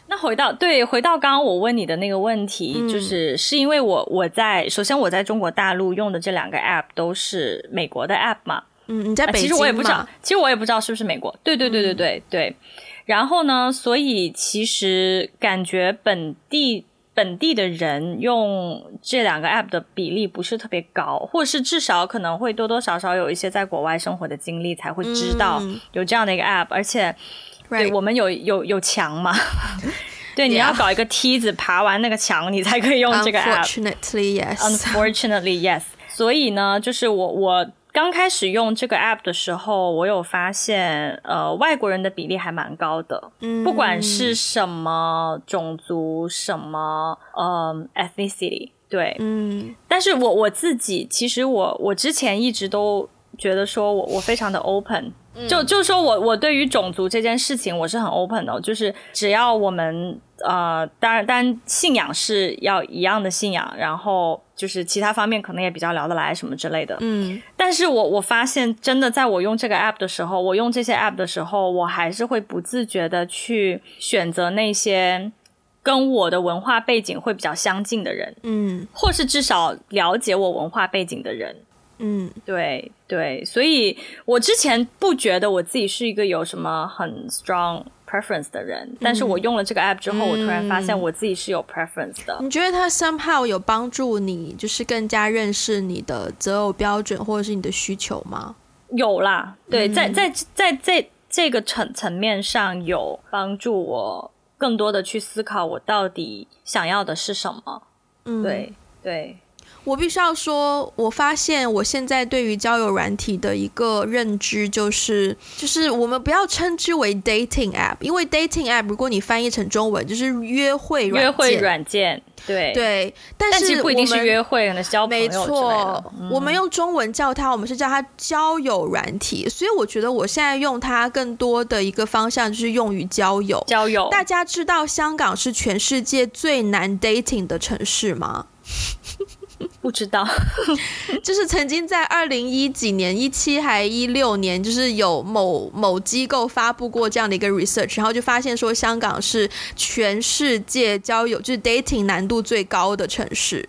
那回到对回到刚刚我问你的那个问题、嗯、就是是因为我我在首先我在中国大陆用的这两个 app 都是美国的 app 嘛。嗯，你在北京嘛、啊、其实我也不知道其实我也不知道是不是美国。对对对对对、嗯、对。然后呢，所以其实感觉本地本地的人用这两个 app 的比例不是特别高，或是至少可能会多多少少有一些在国外生活的经历才会知道有这样的一个 app，、嗯、而且、right. 对我们有有有墙嘛。对，你要搞一个梯子爬完那个墙你才可以用这个 app。Unfortunately, yes. Unfortunately, yes. 所以呢，就是我我刚开始用这个 app 的时候，我有发现呃，外国人的比例还蛮高的、嗯、不管是什么种族什么嗯、呃、ethnicity。 对，嗯，但是我我自己其实我我之前一直都觉得说我我非常的 open，嗯、就就说我我对于种族这件事情我是很 open 的，就是只要我们呃，当然当然信仰是要一样的信仰，然后就是其他方面可能也比较聊得来什么之类的，嗯，但是我我发现真的在我用这个 app 的时候，我用这些 app 的时候，我还是会不自觉的去选择那些跟我的文化背景会比较相近的人，嗯，或是至少了解我文化背景的人，嗯，对对，所以我之前不觉得我自己是一个有什么很 strong preference 的人、嗯、但是我用了这个 app 之后、嗯、我突然发现我自己是有 preference 的。你觉得它 somehow 有帮助你就是更加认识你的择偶标准或者是你的需求吗？有啦，对、嗯、在在在在这个层层面上有帮助我更多的去思考我到底想要的是什么、嗯、对对，我必须要说，我发现我现在对于交友软体的一个认知就是，就是我们不要称之为 dating app， 因为 dating app 如果你翻译成中文就是约会软件。约会软件，对对，但是我们不一定是约会，可能是交朋友之类的。没错、嗯，我们用中文叫它，我们是叫它交友软体，所以我觉得我现在用它更多的一个方向就是用于交友。交友，大家知道香港是全世界最难 dating 的城市吗？不知道就是曾经在二零一几年一七还一六年就是有某某机构发布过这样的一个 research， 然后就发现说香港是全世界交友就是 dating 难度最高的城市，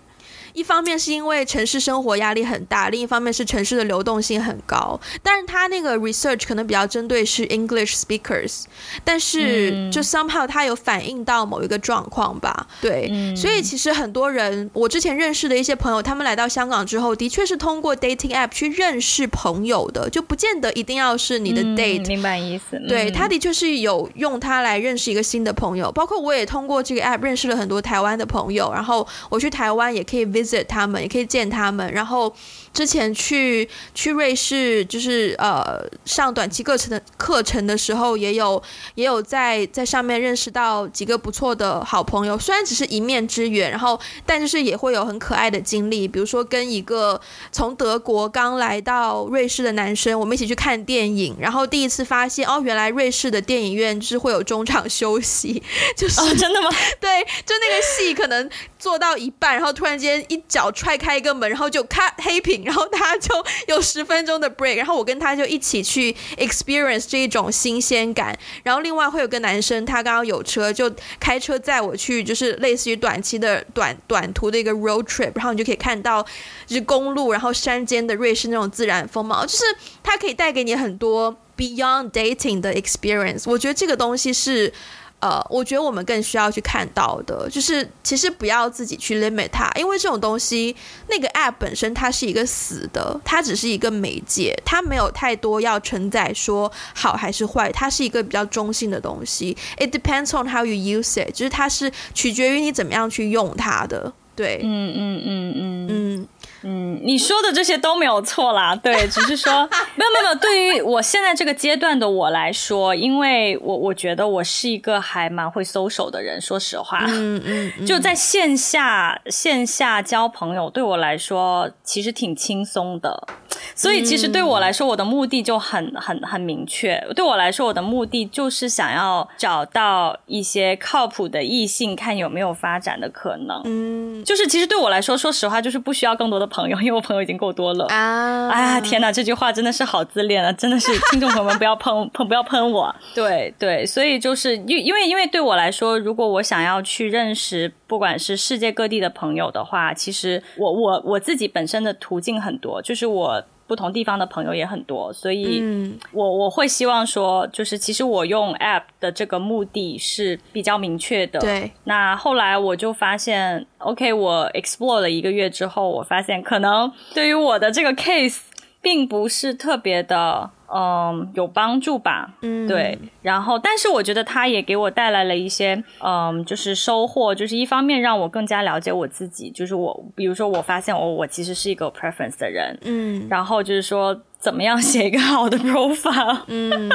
一方面是因为城市生活压力很大，另一方面是城市的流动性很高，但是它那个 research 可能比较针对是 English speakers， 但是就 somehow 它有反映到某一个状况吧，对、嗯、所以其实很多人我之前认识的一些朋友他们来到香港之后的确是通过 dating app 去认识朋友的，就不见得一定要是你的 date、嗯、明白意思、嗯、对，他的确是有用它来认识一个新的朋友，包括我也通过这个 app 认识了很多台湾的朋友，然后我去台湾也可以 visit他们，也可以见他们，然后之前去去瑞士就是呃上短期课程的课程的时候也有也有在在上面认识到几个不错的好朋友，虽然只是一面之缘，然后但就是也会有很可爱的经历，比如说跟一个从德国刚来到瑞士的男生我们一起去看电影，然后第一次发现哦原来瑞士的电影院就是会有中场休息，就是、哦、真的吗？对，就那个戏可能做到一半然后突然间一脚踹开一个门，然后就咔黑屏，然后他就有十分钟的 break， 然后我跟他就一起去 experience 这一种新鲜感，然后另外会有个男生他刚刚有车就开车载我去就是类似于短期的短短途的一个 road trip， 然后你就可以看到就是公路然后山间的瑞士那种自然风貌，就是它可以带给你很多 beyond dating 的 experience， 我觉得这个东西是呃，我觉得我们更需要去看到的，就是其实不要自己去 limit 它，因为这种东西那个 app 本身它是一个死的，它只是一个媒介，它没有太多要承载说好还是坏，它是一个比较中性的东西， it depends on how you use it， 就是它是取决于你怎么样去用它的，对，嗯嗯嗯嗯嗯嗯，你说的这些都没有错啦，对，只是说没有没有没有，对于我现在这个阶段的我来说，因为我我觉得我是一个还蛮会 social 的人，说实话，嗯嗯，就在线下线下交朋友对我来说其实挺轻松的，所以其实对我来说我的目的就很很很明确，对我来说我的目的就是想要找到一些靠谱的异性，看有没有发展的可能，嗯，就是其实对我来说说实话就是不需要更多的朋友，因为我朋友已经够多了啊！哎呀，天哪，这句话真的是好自恋啊！真的是听众朋友们不要喷喷，不要喷我。对对，所以就是因为因为对我来说，如果我想要去认识不管是世界各地的朋友的话，其实我我我自己本身的途径很多，就是我不同地方的朋友也很多，所以我我会希望说，就是其实我用 app 的这个目的是比较明确的。对，那后来我就发现 ，OK， 我 explore 了一个月之后，我发现可能对于我的这个 case 并不是特别的，嗯，有帮助吧。嗯，对。然后，但是我觉得它也给我带来了一些，嗯，就是收获，就是一方面让我更加了解我自己，就是我，比如说我发现我我其实是一个 preference 的人，嗯，然后就是说怎么样写一个好的 profile， 嗯，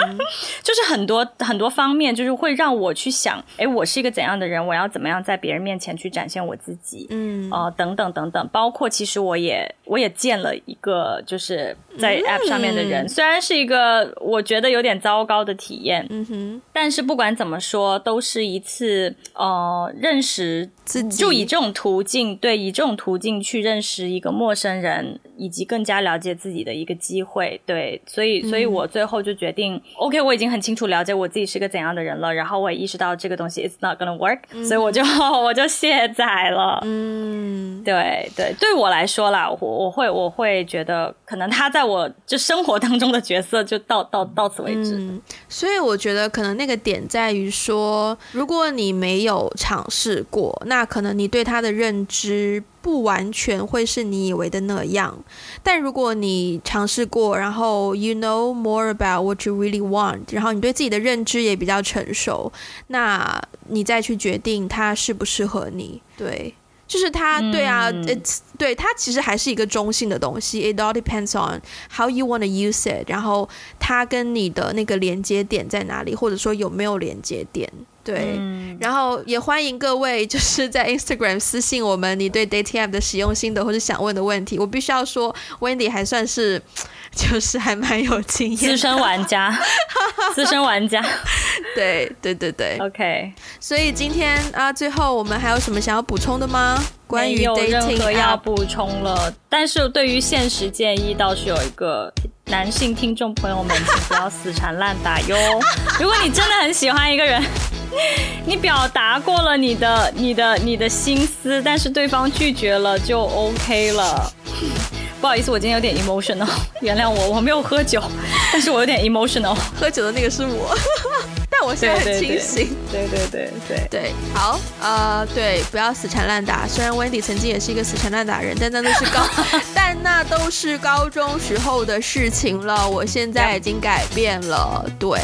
就是很多很多方面，就是会让我去想，哎，我是一个怎样的人，我要怎么样在别人面前去展现我自己，嗯，呃，等等等等，包括其实我也我也见了一个就是在 app 上面的人，嗯，虽然是一个我觉得有点糟糕的体验，嗯哼，但是不管怎么说，都是一次呃认识自己，就以这种途径，对，以这种途径去认识一个陌生人，以及更加了解自己的一个机会。对，所以所以我最后就决定，嗯，OK， 我已经很清楚了解我自己是个怎样的人了，然后我也意识到这个东西 it's not gonna work，嗯，所以我就我就卸载了。嗯，对对，对我来说啦，我我会我会觉得，可能他在我就生活当中的角色就到到到此为止，嗯。所以我觉得可能那个点在于说，如果你没有尝试过，那可能你对他的认知不完全会是你以为的那样，但如果你尝试过，然后 you know more about what you really want， 然后你对自己的认知也比较成熟，那你再去决定它适不适合你。对，就是它，对啊，嗯，it's, 对，它其实还是一个中性的东西， it all depends on how you want to use it， 然后它跟你的那个连接点在哪里，或者说有没有连接点。对，嗯，然后也欢迎各位就是在 Instagram 私信我们你对 dating app 的使用心得或者想问的问题。我必须要说 Wendy 还算是就是还蛮有经验的，资深玩家资深玩家对对对对 OK， 所以今天啊，最后我们还有什么想要补充的吗？关于 dating app 没有任何要补充了，但是对于现实建议倒是有一个，男性听众朋友们请不要死缠烂打哟如果你真的很喜欢一个人，你表达过了你的你的你的心思，但是对方拒绝了就 OK 了。不好意思，我今天有点 emotional， 原谅我，我没有喝酒，但是我有点 emotional， 喝酒的那个是我但我现在很清醒。对对对对 对, 对，好，呃，对，不要死缠烂打。虽然 Wendy 曾经也是一个死缠烂打人，但那都是高，但那都是高中时候的事情了。我现在已经改变了。对，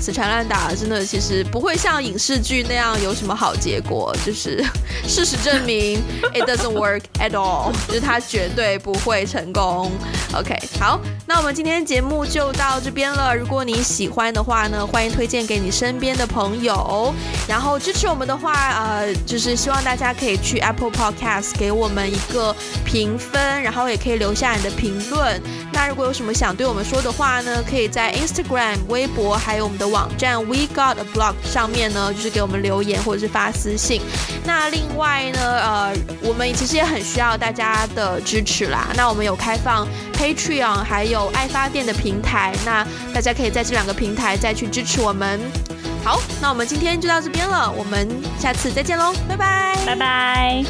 死缠烂打真的其实不会像影视剧那样有什么好结果，就是事实证明 it doesn't work at all， 就是它绝对不会成功。OK， 好，那我们今天节目就到这边了。如果你喜欢的话呢，欢迎推荐给你。你身边的朋友，然后支持我们的话，呃，就是希望大家可以去 Apple Podcast 给我们一个评分，然后也可以留下你的评论。那如果有什么想对我们说的话呢，可以在 Instagram、微博还有我们的网站 We Got A Blog 上面呢，就是给我们留言或者是发私信。那另外呢，呃，我们其实也很需要大家的支持啦。那我们有开放 Patreon 还有爱发电的平台，那大家可以在这两个平台再去支持我们。好，那我们今天就到这边了，我们下次再见咯，拜拜，拜拜。